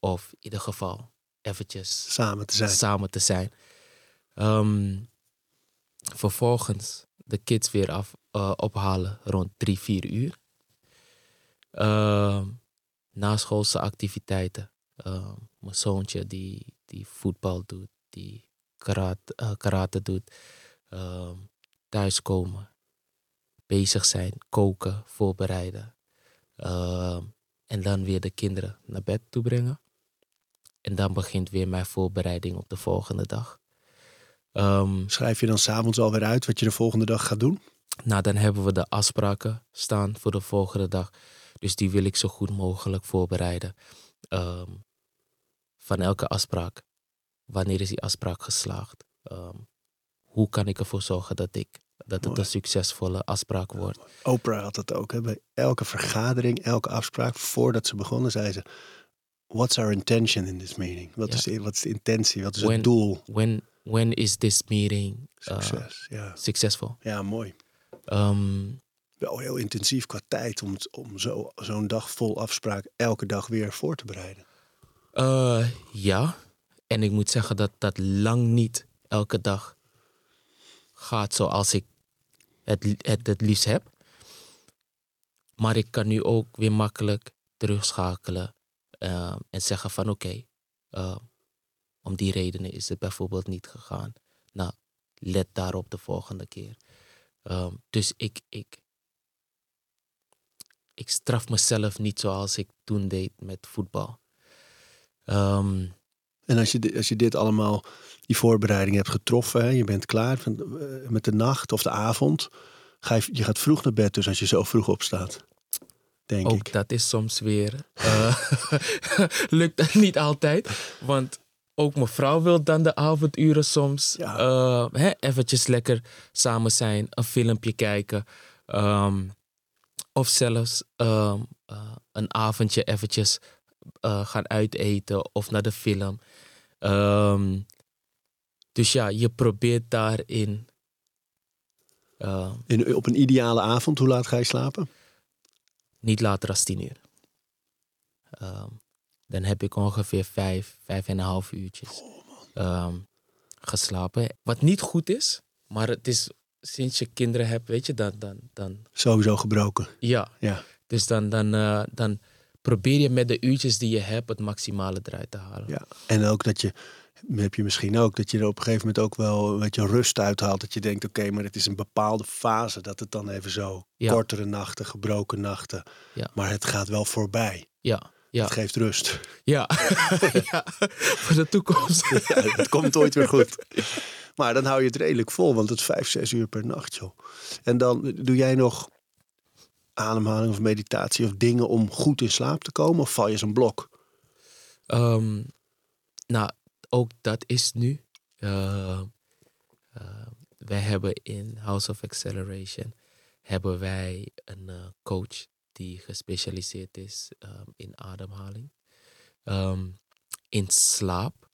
Of in ieder geval eventjes samen te zijn. Samen te zijn. Um, vervolgens de kids weer af, uh, ophalen rond drie, vier uur. Ehm... Uh, Naschoolse activiteiten. Uh, mijn zoontje die, die voetbal doet, die karate, uh, karate doet. Uh, thuiskomen, bezig zijn, koken, voorbereiden. Uh, en dan weer de kinderen naar bed toe brengen. En dan begint weer mijn voorbereiding op de volgende dag. Um, Schrijf je dan 's avonds alweer uit wat je de volgende dag gaat doen? Nou, dan hebben we de afspraken staan voor de volgende dag. Dus die wil ik zo goed mogelijk voorbereiden. Um, van elke afspraak. Wanneer is die afspraak geslaagd? Um, hoe kan ik ervoor zorgen dat, ik, dat het een succesvolle afspraak wordt? Ja, Oprah had dat ook. Hè? Bij elke vergadering, elke afspraak, voordat ze begonnen, zei ze... What's our intention in this meeting? Wat, ja. is, de, wat is de intentie? Wat is when, het doel? When, when is this meeting Succes, uh, ja. succesvol? Ja, mooi. Um, Wel heel intensief qua tijd om, om zo, zo'n dag vol afspraak elke dag weer voor te bereiden. Uh, ja, en ik moet zeggen dat dat lang niet elke dag gaat zoals ik het, het, het liefst heb. Maar ik kan nu ook weer makkelijk terugschakelen uh, en zeggen van oké, okay, uh, om die redenen is het bijvoorbeeld niet gegaan. Nou, let daarop de volgende keer. Uh, dus ik... ik Ik straf mezelf niet zoals ik toen deed met voetbal. Um, en als je, als je dit allemaal, die voorbereiding hebt getroffen... Hè, je bent klaar van, uh, met de nacht of de avond. Ga je, je gaat vroeg naar bed dus als je zo vroeg opstaat. Denk ook ik. Dat is soms weer... Uh, lukt dat niet altijd. Want ook mijn vrouw wil dan de avonduren soms... Ja. Uh, hè, eventjes lekker samen zijn, een filmpje kijken... Um, Of zelfs um, uh, een avondje eventjes uh, gaan uiteten of naar de film. Um, dus ja, je probeert daarin... Uh, In, op een ideale avond, hoe laat ga je slapen? Niet later dan tien uur. Um, dan heb ik ongeveer vijf, vijf en een half uurtjes oh, um, geslapen. Wat niet goed is, maar het is... Sinds je kinderen hebt, weet je, dan... dan, dan... Sowieso gebroken. Ja. ja. Dus dan, dan, uh, dan probeer je met de uurtjes die je hebt het maximale eruit te halen. Ja. En ook dat je, heb je misschien ook, dat je er op een gegeven moment ook wel een beetje rust uithaalt. Dat je denkt, oké, okay, maar het is een bepaalde fase dat het dan even zo... Ja. Kortere nachten, gebroken nachten. Ja. Maar het gaat wel voorbij. Ja. Ja. Het geeft rust. Ja, ja. Voor de toekomst. Ja, het komt ooit weer goed. Maar dan hou je het redelijk vol, want het is vijf, zes uur per nacht, joh. En dan doe jij nog ademhaling of meditatie of dingen om goed in slaap te komen? Of val je zo'n blok? Um, nou, ook dat is nu. Uh, uh, wij hebben in House of Acceleration hebben wij een uh, coach die gespecialiseerd is um, in ademhaling. Um, in slaap.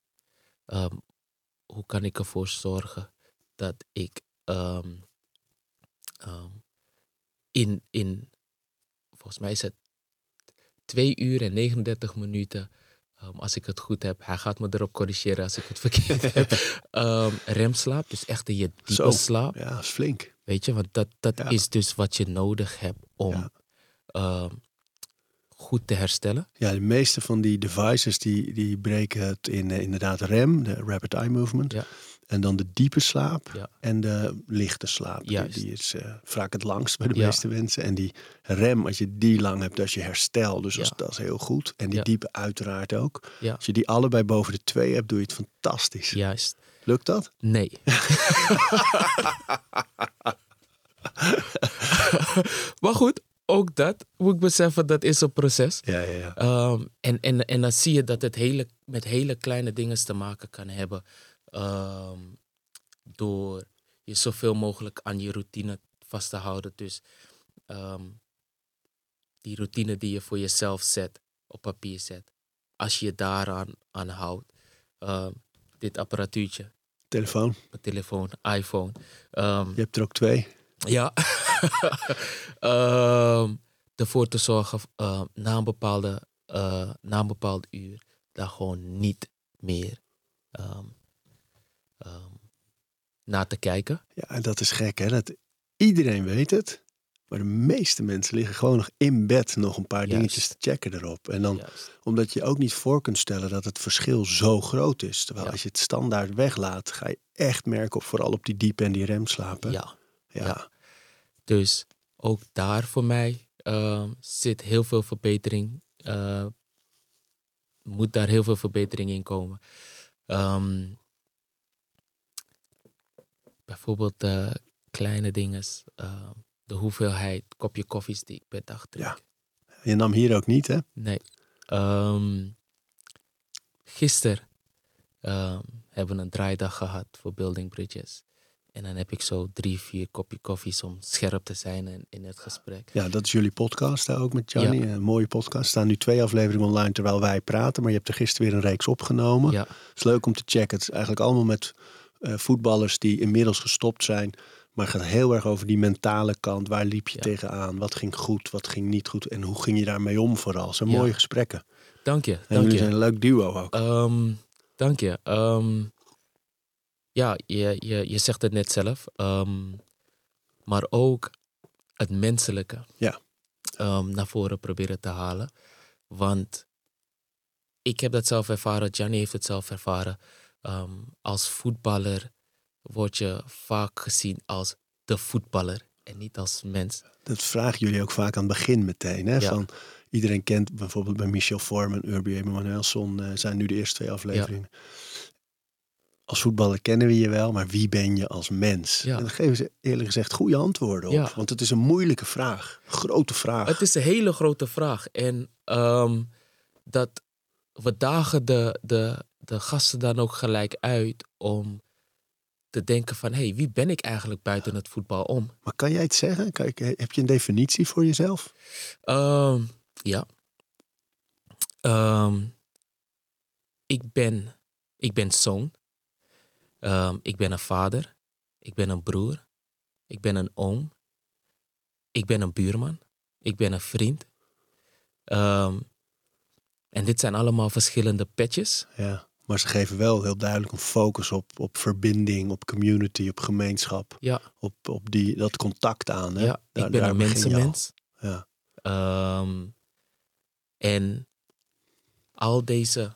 Um, hoe kan ik ervoor zorgen dat ik um, um, in, in, volgens mij is het twee uur en negenendertig minuten, um, als ik het goed heb, hij gaat me erop corrigeren als ik het verkeerd heb, um, remslaap, dus echt in je diepe Zo, slaap. Ja, dat is flink. Weet je, want dat, dat ja. is dus wat je nodig hebt om... Ja. Um, goed te herstellen. Ja, de meeste van die devices die, die breken het in uh, inderdaad R E M, de Rapid Eye Movement. Ja. En dan de diepe slaap ja. en de lichte slaap. Die, die is uh, vaak het langst bij de ja. meeste mensen. En die R E M, als je die lang hebt, dat is je herstel. Dus ja. als, dat is heel goed. En die ja. diepe uiteraard ook. Ja. Als je die allebei boven de twee hebt, doe je het fantastisch. Juist. Lukt dat? Nee. Maar goed. Ook dat moet ik beseffen, dat is een proces. Ja, ja, ja. Um, en, en, en dan zie je dat het hele, met hele kleine dingen te maken kan hebben. Um, door je zoveel mogelijk aan je routine vast te houden. Dus um, die routine die je voor jezelf zet, op papier zet. Als je je daaraan aan houdt. Um, dit apparatuurtje. Telefoon. Een telefoon, iPhone. Um, je hebt er ook twee. Ja, um, ervoor te zorgen uh, na, een bepaalde, uh, na een bepaald uur daar gewoon niet meer um, um, naar te kijken. Ja, en dat is gek, hè? Dat iedereen weet het, maar de meeste mensen liggen gewoon nog in bed nog een paar Juist. dingetjes te checken erop. En dan, Juist. omdat je ook niet voor kunt stellen dat het verschil zo groot is. Terwijl ja. als je het standaard weglaat, ga je echt merken, op, vooral op die diepe en die rem slapen. Ja. Ja. ja, dus ook daar voor mij uh, zit heel veel verbetering. Uh, moet daar heel veel verbetering in komen. Um, bijvoorbeeld uh, kleine dingen. Uh, de hoeveelheid kopje koffies die ik per dag drink. Ja. Je nam hier ook niet, hè? Nee. Um, gisteren um, hebben we een draaidag gehad voor Building Bridges. En dan heb ik zo drie, vier kopje koffies om scherp te zijn in, in het gesprek. Ja, dat is jullie podcast daar ook met Johnny. Ja. Een mooie podcast. Er staan nu twee afleveringen online terwijl wij praten. Maar je hebt er gisteren weer een reeks opgenomen. Ja. Het is leuk om te checken. Het is eigenlijk allemaal met uh, voetballers die inmiddels gestopt zijn. Maar het gaat heel erg over die mentale kant. Waar liep je ja. tegenaan? Wat ging goed? Wat ging niet goed? En hoe ging je daarmee om vooral? Het zijn ja. mooie gesprekken. Dank je. En dank jullie je. Zijn een leuk duo ook. Um, dank je. Um... Ja, je, je, je zegt het net zelf. Um, maar ook het menselijke ja. um, naar voren proberen te halen. Want ik heb dat zelf ervaren. Gianni heeft het zelf ervaren. Um, als voetballer word je vaak gezien als de voetballer. En niet als mens. Dat vragen jullie ook vaak aan het begin meteen. Hè? Ja. Van, iedereen kent bijvoorbeeld bij Michel Formen, Urbie Emanuelson. Uh, zijn nu de eerste twee afleveringen. Ja. Als voetballer kennen we je wel, maar wie ben je als mens? Ja. En daar geven ze eerlijk gezegd goede antwoorden op. Ja. Want het is een moeilijke vraag. Grote vraag. Het is een hele grote vraag. En um, dat we dagen de, de, de gasten dan ook gelijk uit om te denken van... hé, hey, wie ben ik eigenlijk buiten het voetbal om? Maar kan jij het zeggen? Kan ik, heb je een definitie voor jezelf? Um, ja. Um, ik ben, ik ben zoon. Um, ik ben een vader, ik ben een broer, ik ben een oom, ik ben een buurman, ik ben een vriend. Um, en dit zijn allemaal verschillende petjes. Ja, maar ze geven wel heel duidelijk een focus op, op verbinding, op community, op gemeenschap. Ja. Op, op die, dat contact aan. Hè? Ja, daar, ik ben daar een mensenmens. Ja. Um, en al deze...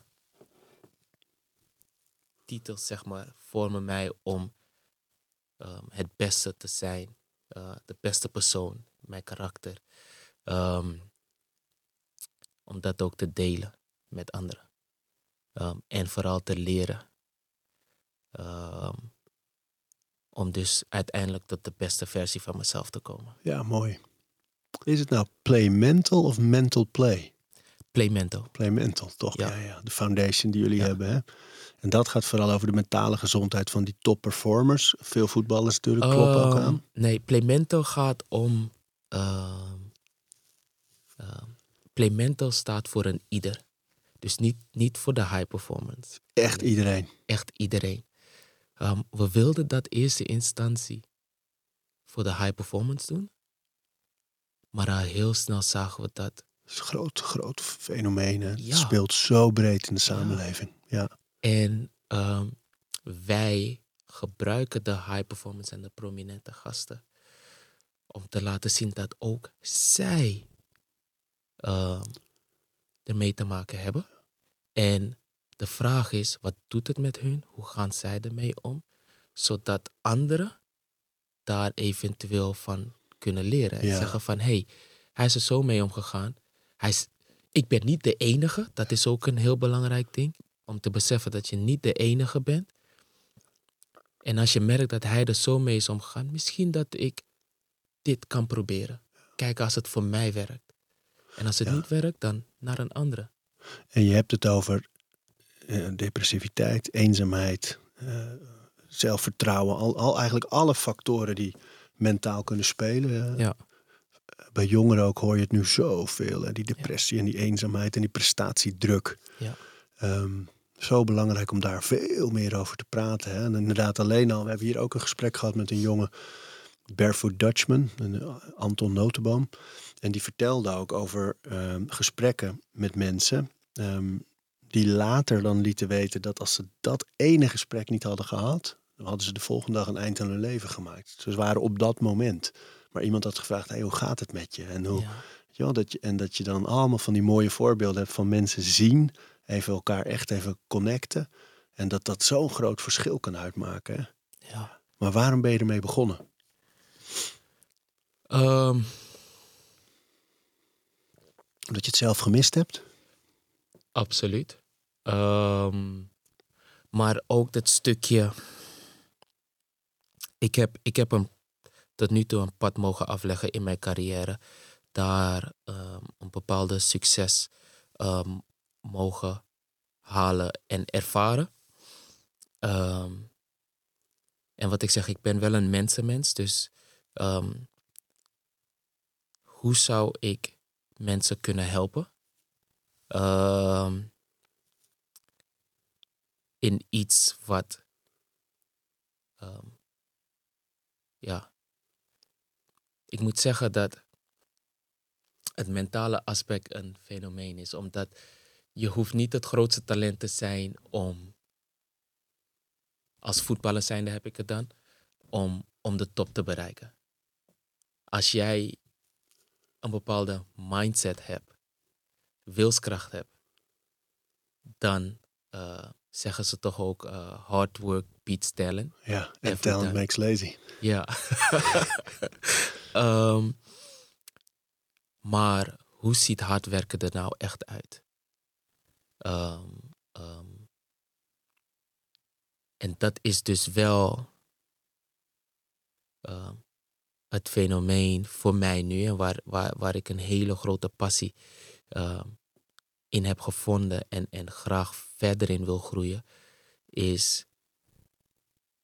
titels, zeg maar, vormen mij om um, het beste te zijn. Uh, de beste persoon, mijn karakter. Um, om dat ook te delen met anderen. Um, en vooral te leren. Um, om dus uiteindelijk tot de beste versie van mezelf te komen. Ja, mooi. Is het nou Playmental of Mental Play? Playmental. Playmental, toch? Ja, ja, ja. De foundation die jullie ja. hebben, hè? En dat gaat vooral over de mentale gezondheid van die topperformers. Veel voetballers natuurlijk uh, kloppen ook aan. Nee, Playmental gaat om... Uh, uh, Playmental staat voor een ieder. Dus niet, niet voor de high performance. Echt iedereen? Echt iedereen. Um, we wilden dat eerste instantie voor de high performance doen. Maar uh, heel snel zagen we dat... Het is een groot, groot fenomeen. Het ja. speelt zo breed in de samenleving. Ja. ja. En um, wij gebruiken de high performance en de prominente gasten om te laten zien dat ook zij um, ermee te maken hebben. En de vraag is, wat doet het met hun? Hoe gaan zij ermee om? Zodat anderen daar eventueel van kunnen leren. En ja. zeggen van, hé, hey, hij is er zo mee omgegaan. Hij is, ik ben niet de enige. Dat is ook een heel belangrijk ding. Om te beseffen dat je niet de enige bent. En als je merkt dat hij er zo mee is omgegaan, misschien dat ik dit kan proberen. Kijk, als het voor mij werkt. En als het ja. niet werkt, dan naar een andere. En je hebt het over uh, depressiviteit, eenzaamheid, uh, zelfvertrouwen. Al, al, eigenlijk alle factoren die mentaal kunnen spelen. Uh. Ja. Bij jongeren ook hoor je het nu zoveel. Hè? Die depressie ja. en die eenzaamheid en die prestatiedruk. Ja. Um, zo belangrijk om daar veel meer over te praten. Hè? En inderdaad alleen al. We hebben hier ook een gesprek gehad met een jonge Barefoot Dutchman. Een, Anton Notenboom. En die vertelde ook over um, gesprekken met mensen. Um, die later dan lieten weten dat als ze dat ene gesprek niet hadden gehad. Dan hadden ze de volgende dag een eind aan hun leven gemaakt. Ze waren op dat moment... Maar iemand had gevraagd, hey, hoe gaat het met je? En, hoe, ja. joh, dat je? en dat je dan allemaal van die mooie voorbeelden hebt van mensen zien. Even elkaar echt even connecten. En dat dat zo'n groot verschil kan uitmaken. Hè? Ja. Maar waarom ben je ermee begonnen? Um, Omdat je het zelf gemist hebt? Absoluut. Um, maar ook dat stukje... Ik heb, ik heb een... tot nu toe een pad mogen afleggen in mijn carrière. Daar um, een bepaalde succes um, mogen halen en ervaren. Um, en wat ik zeg, ik ben wel een mensenmens. Dus um, hoe zou ik mensen kunnen helpen? Um, in iets wat... Um, ja... Ik moet zeggen dat het mentale aspect een fenomeen is. Omdat je hoeft niet het grootste talent te zijn om... Als voetballer zijnde heb ik het dan. Om, om de top te bereiken. Als jij een bepaalde mindset hebt. Wilskracht hebt. Dan uh, zeggen ze toch ook uh, hard work beats talent. Ja, en talent makes lazy. Ja. Um, maar hoe ziet hard werken er nou echt uit? Um, um, en dat is dus wel uh, het fenomeen voor mij nu. En waar, waar, waar ik een hele grote passie uh, in heb gevonden. En, en graag verder in wil groeien. Is,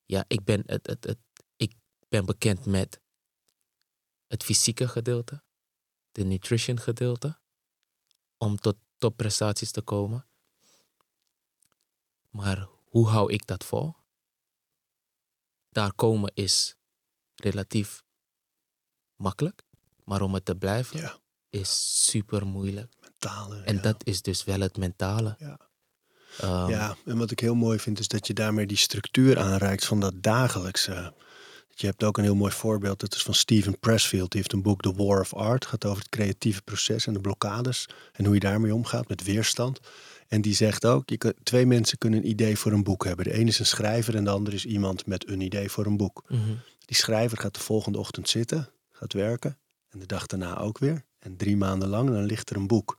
ja, ik ben, het, het, het, ik ben bekend met... Het fysieke gedeelte, de nutrition gedeelte, om tot topprestaties te komen. Maar hoe hou ik dat vol? Daar komen is relatief makkelijk, maar om het te blijven ja. is super moeilijk. Mentale, en ja. dat is dus wel het mentale. Ja. Um, ja, en wat ik heel mooi vind is dat je daarmee die structuur aanreikt van dat dagelijkse... Je hebt ook een heel mooi voorbeeld. Dat is van Steven Pressfield. Die heeft een boek, The War of Art. Het gaat over het creatieve proces en de blokkades. En hoe je daarmee omgaat met weerstand. En die zegt ook, je kan, twee mensen kunnen een idee voor een boek hebben. De ene is een schrijver en de ander is iemand met een idee voor een boek. Mm-hmm. Die schrijver gaat de volgende ochtend zitten, gaat werken. En de dag daarna ook weer. En drie maanden lang, dan ligt er een boek.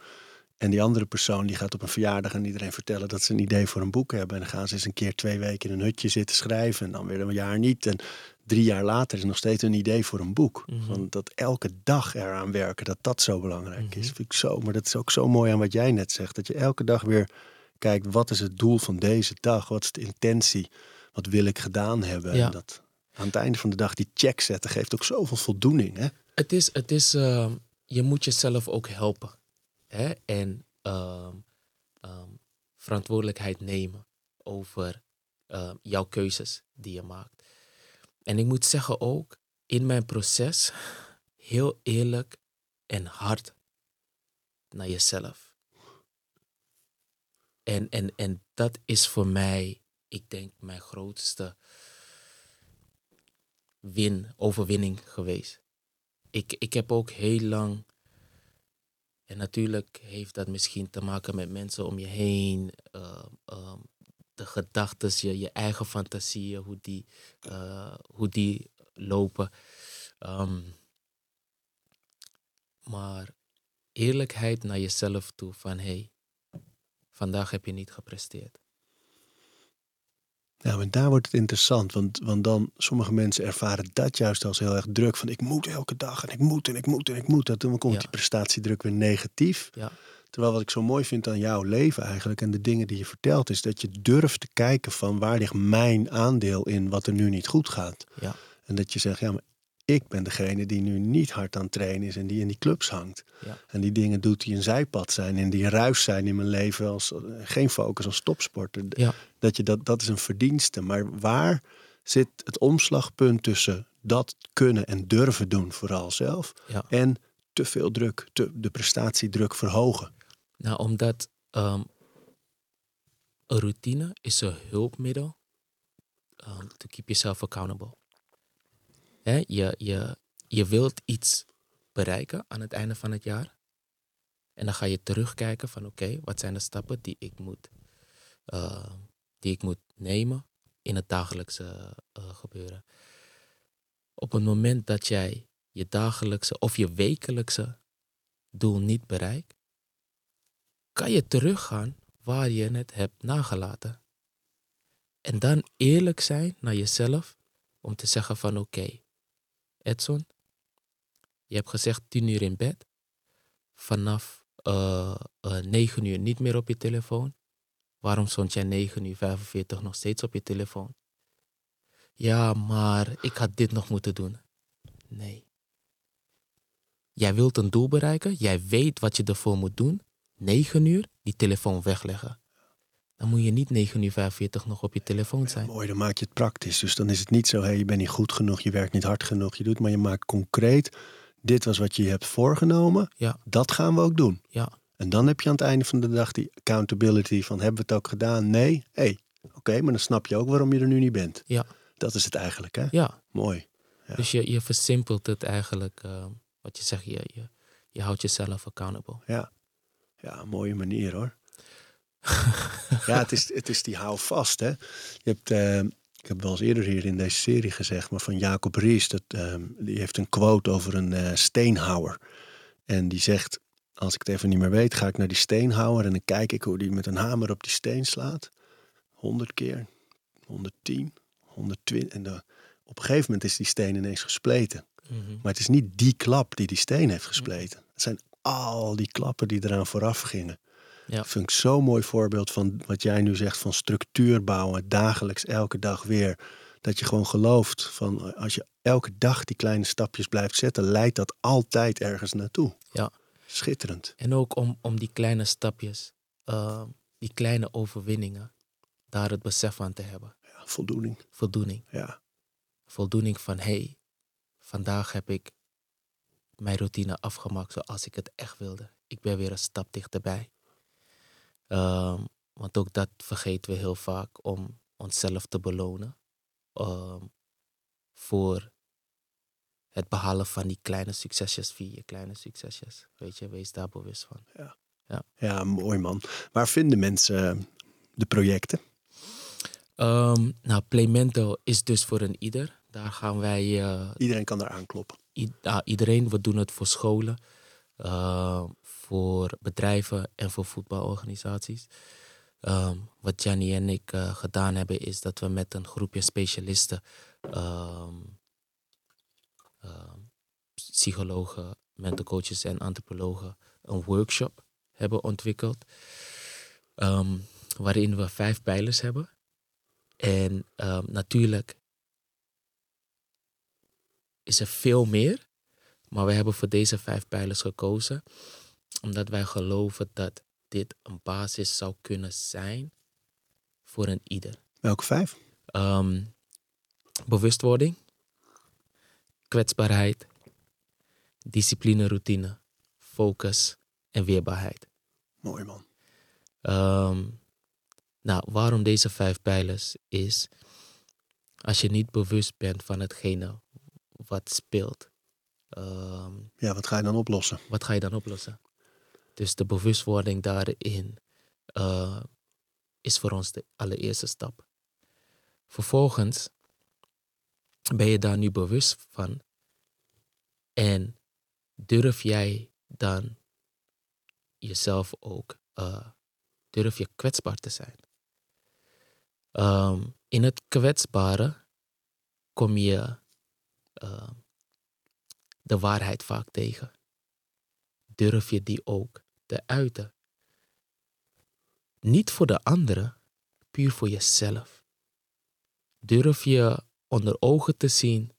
En die andere persoon die gaat op een verjaardag aan iedereen vertellen dat ze een idee voor een boek hebben. En dan gaan ze eens een keer twee weken in een hutje zitten schrijven. En dan weer een jaar niet. En drie jaar later is nog steeds een idee voor een boek. Mm-hmm. Want dat elke dag eraan werken, dat dat zo belangrijk mm-hmm. is. Vind ik zo. Maar dat is ook zo mooi aan wat jij net zegt. Dat je elke dag weer kijkt, wat is het doel van deze dag? Wat is de intentie? Wat wil ik gedaan hebben? Ja. En dat aan het einde van de dag die check zetten geeft ook zoveel voldoening. Hè? Het is, het is uh, je moet jezelf ook helpen. Hè? En um, um, verantwoordelijkheid nemen over uh, jouw keuzes die je maakt. En ik moet zeggen ook, in mijn proces, heel eerlijk en hard naar jezelf. En, en, en dat is voor mij, ik denk, mijn grootste win, overwinning geweest. Ik, ik heb ook heel lang... En natuurlijk heeft dat misschien te maken met mensen om je heen. Uh, uh, de gedachten, je, je eigen fantasieën, hoe die, uh, hoe die lopen. Um, maar eerlijkheid naar jezelf toe van... Hey, vandaag heb je niet gepresteerd. Nou, en daar wordt het interessant. Want, want dan, sommige mensen ervaren dat juist als heel erg druk. Van ik moet elke dag en ik moet en ik moet en ik moet. En dan komt ja. die prestatiedruk weer negatief. Ja. Terwijl wat ik zo mooi vind aan jouw leven eigenlijk. En de dingen die je vertelt. Is dat je durft te kijken van waar ligt mijn aandeel in wat er nu niet goed gaat. Ja. En dat je zegt, ja maar ik ben degene die nu niet hard aan het trainen is. En die in die clubs hangt. Ja. En die dingen doet die een zijpad zijn. En die ruis zijn in mijn leven. Als, geen focus als topsporter. Ja. Dat, je dat, dat is een verdienste. Maar waar zit het omslagpunt tussen dat kunnen en durven doen vooral zelf. Ja. En te veel druk, te, de prestatiedruk verhogen? Nou, omdat um, een routine is een hulpmiddel. Um, to keep yourself accountable. He, je, je, je wilt iets bereiken aan het einde van het jaar. En dan ga je terugkijken van oké, okay, wat zijn de stappen die ik moet, uh, die ik moet nemen in het dagelijkse uh, gebeuren. Op het moment dat jij je dagelijkse of je wekelijkse doel niet bereikt, kan je teruggaan waar je het hebt nagelaten. En dan eerlijk zijn naar jezelf om te zeggen van oké, okay, Edson, je hebt gezegd tien uur in bed. Vanaf uh, uh, negen uur niet meer op je telefoon. Waarom stond jij negen uur vijfenveertig nog steeds op je telefoon? Ja, maar ik had dit nog moeten doen. Nee. Jij wilt een doel bereiken. Jij weet wat je ervoor moet doen. negen uur, die telefoon wegleggen. Dan moet je niet negen uur vijfenveertig nog op je telefoon zijn. Ja, mooi, dan maak je het praktisch. Dus dan is het niet zo, hey, je bent niet goed genoeg, je werkt niet hard genoeg, je doet, maar je maakt concreet, dit was wat je hebt voorgenomen, ja. dat gaan we ook doen. Ja. En dan heb je aan het einde van de dag die accountability van, hebben we het ook gedaan? Nee? Hé, hey, oké, okay, maar dan snap je ook waarom je er nu niet bent. Ja. Dat is het eigenlijk, hè? Ja. Mooi. Ja. Dus je, je versimpelt het eigenlijk, uh, wat je zegt, je, je, je houdt jezelf accountable. Ja. Ja, mooie manier hoor. Ja, het is, het is die houvast, hè. Je hebt, uh, ik heb wel eens eerder hier in deze serie gezegd, maar van Jacob Ries, dat, uh, die heeft een quote over een uh, steenhouwer. En die zegt, als ik het even niet meer weet, ga ik naar die steenhouwer en dan kijk ik hoe die met een hamer op die steen slaat. honderd keer, honderdtien, honderdtwintig. En de, op een gegeven moment is die steen ineens gespleten. Mm-hmm. Maar het is niet die klap die die steen heeft gespleten. Het zijn al die klappen die eraan vooraf gingen. Ja. Dat vind ik zo'n mooi voorbeeld van wat jij nu zegt van structuur bouwen, dagelijks, elke dag weer. Dat je gewoon gelooft van als je elke dag die kleine stapjes blijft zetten, leidt dat altijd ergens naartoe. Ja. Schitterend. En ook om, om die kleine stapjes, uh, die kleine overwinningen, daar het besef aan te hebben. Ja, voldoening. Voldoening. Ja. Voldoening van hé, hey, vandaag heb ik mijn routine afgemaakt zoals ik het echt wilde. Ik ben weer een stap dichterbij. Um, want ook dat vergeten we heel vaak om onszelf te belonen um, voor het behalen van die kleine succesjes via je kleine succesjes. Weet je, wees daar bewust van. Ja, ja. Ja, mooi man. Waar vinden mensen de projecten? Um, nou, Playmental is dus voor een ieder. Daar gaan wij... Uh, iedereen kan daar aankloppen. I- uh, iedereen, we doen het voor scholen, uh, voor bedrijven en voor voetbalorganisaties. Um, wat Gianni en ik uh, gedaan hebben is dat we met een groepje specialisten, um, uh, psychologen, mental coaches en antropologen, een workshop hebben ontwikkeld. Um, waarin we vijf pijlers hebben. En um, natuurlijk is er veel meer. Maar we hebben voor deze vijf pijlers gekozen. Omdat wij geloven dat dit een basis zou kunnen zijn voor een ieder. Welke vijf? Um, bewustwording. Kwetsbaarheid. Discipline, routine. Focus en weerbaarheid. Mooi man. Um, nou, waarom deze vijf pijlers is... Als je niet bewust bent van hetgene wat speelt... Um, ja, wat ga je dan oplossen? Wat ga je dan oplossen? Dus de bewustwording daarin uh, is voor ons de allereerste stap. Vervolgens ben je daar nu bewust van... en durf jij dan jezelf ook... Uh, durf je kwetsbaar te zijn. Um, in het kwetsbare kom je uh, de waarheid vaak tegen. Durf je die ook te uiten. Niet voor de anderen, puur voor jezelf. Durf je onder ogen te zien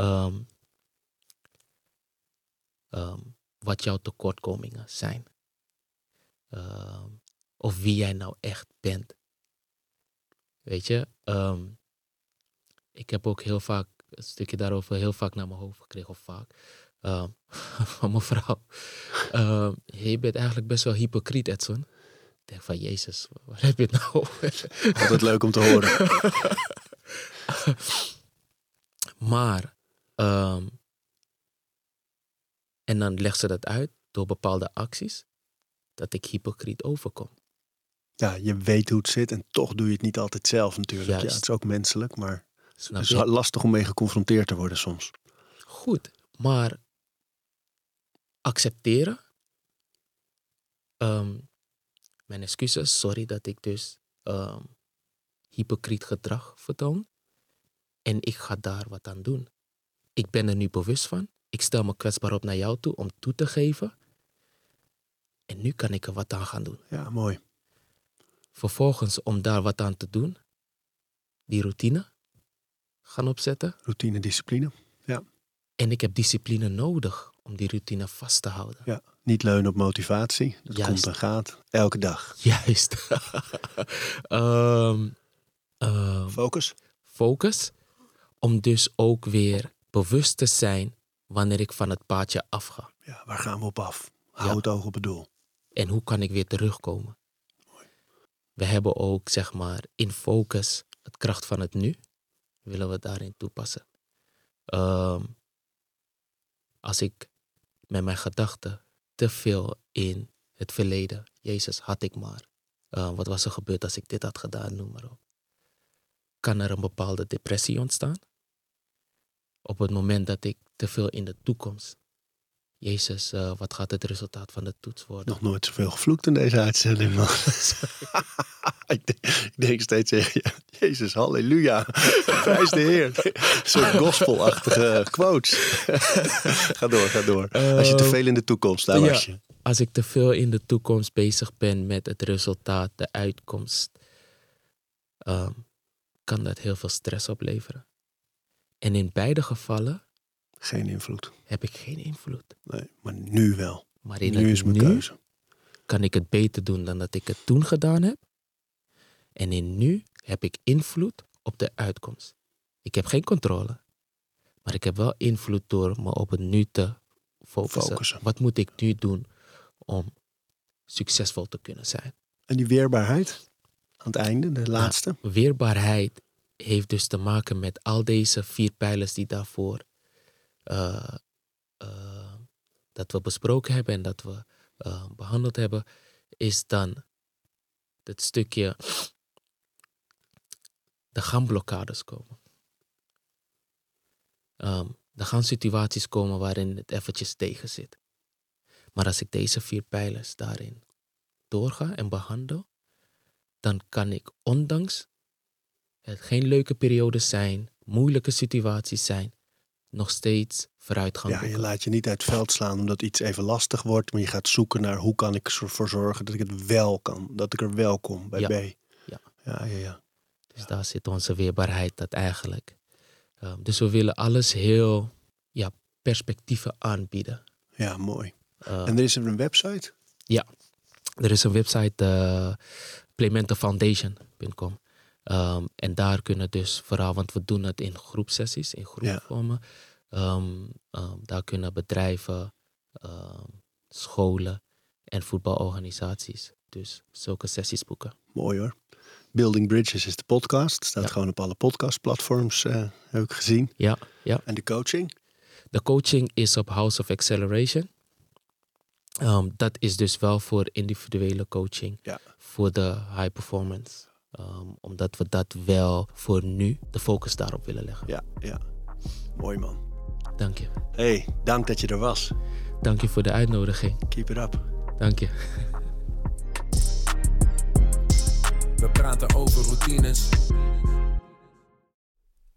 um, um, wat jouw tekortkomingen zijn. Um, Of wie jij nou echt bent. Weet je, um, ik heb ook heel vaak een stukje daarover heel vaak naar mijn hoofd gekregen. Of vaak. Um, van mijn vrouw. Um, je bent eigenlijk best wel hypocriet, Edson. Ik denk van, Jezus, waar heb je het nou over? Altijd leuk om te horen. Maar, um, en dan legt ze dat uit door bepaalde acties, dat ik hypocriet overkom. Ja, je weet hoe het zit en toch doe je het niet altijd zelf natuurlijk. Juist. Ja, het is ook menselijk, maar snap het is je? Lastig om mee geconfronteerd te worden soms. Goed, maar accepteren. Um, mijn excuses, sorry dat ik dus um, hypocriet gedrag vertoon. En ik ga daar wat aan doen. Ik ben er nu bewust van. Ik stel me kwetsbaar op naar jou toe om toe te geven. En nu kan ik er wat aan gaan doen. Ja, mooi. Vervolgens, om daar wat aan te doen, die routine gaan opzetten. Routine, discipline, ja. En ik heb discipline nodig om die routine vast te houden. Ja, niet leunen op motivatie. Dat Juist. Komt en gaat. Elke dag. Juist. um, um, focus. Focus. Om dus ook weer bewust te zijn wanneer ik van het paadje afga. Ja, waar gaan we op af? Hou ja. het oog op het doel. En hoe kan ik weer terugkomen? We hebben ook, zeg maar, in focus het kracht van het nu. Willen we daarin toepassen. Um, als ik met mijn gedachten te veel in het verleden. Jezus, had ik maar. Uh, wat was er gebeurd als ik dit had gedaan? Noem maar op. Kan er een bepaalde depressie ontstaan? Op het moment dat ik te veel in de toekomst. Jezus, uh, wat gaat het resultaat van de toets worden? Nog nooit zoveel gevloekt in deze uitzending, man. ik, denk, ik denk steeds, ja, Jezus, halleluja, prijs de Heer. Een soort gospelachtige quotes. Ga door, ga door. Uh, als je te veel in de toekomst, daar ja, was je. Als ik te veel in de toekomst bezig ben met het resultaat, de uitkomst, um, kan dat heel veel stress opleveren. En in beide gevallen... Geen invloed. Heb ik geen invloed. Nee, maar nu wel. Maar in nu is mijn nu keuze. Kan ik het beter doen dan dat ik het toen gedaan heb. En in nu heb ik invloed op de uitkomst. Ik heb geen controle. Maar ik heb wel invloed door me op het nu te focussen. focussen. Wat moet ik nu doen om succesvol te kunnen zijn? En die weerbaarheid aan het einde, de laatste? Nou, weerbaarheid heeft dus te maken met al deze vier pijlers die daarvoor... Uh, uh, dat we besproken hebben en dat we uh, behandeld hebben, is dan het stukje er gaan blokkades komen. Um, er gaan situaties komen waarin het eventjes tegen zit. Maar als ik deze vier pijlers daarin doorga en behandel, dan kan ik, ondanks het geen leuke periodes zijn, moeilijke situaties zijn, nog steeds vooruit gaan. Ja, boeken. Je laat je niet uit het veld slaan omdat iets even lastig wordt, maar je gaat zoeken naar hoe kan ik ervoor zorgen dat ik het wel kan, dat ik er wel kom bij ja. B. Ja, ja, ja. ja. Dus ja. daar zit onze weerbaarheid dat eigenlijk. Um, dus we willen alles heel ja, perspectieven aanbieden. Ja, mooi. Uh, en er is een website? Ja, er is een website, uh, playmentfoundation punt com. Um, en daar kunnen dus vooral, want we doen het in groepsessies, in groepvormen. Ja. Um, um, daar kunnen bedrijven, um, scholen en voetbalorganisaties dus zulke sessies boeken. Mooi hoor. Building Bridges is de podcast. Staat ja. gewoon op alle podcastplatforms, uh, heb ik gezien. Ja, ja. En de coaching? De coaching is op House of Acceleration. Um, dat is dus wel voor individuele coaching. Ja. Voor de high performance. Um, omdat we dat wel voor nu de focus daarop willen leggen. Ja, ja. Mooi man. Dank je. Hey, dank dat je er was. Dank je voor de uitnodiging. Keep it up. Dank je. We praten over routines.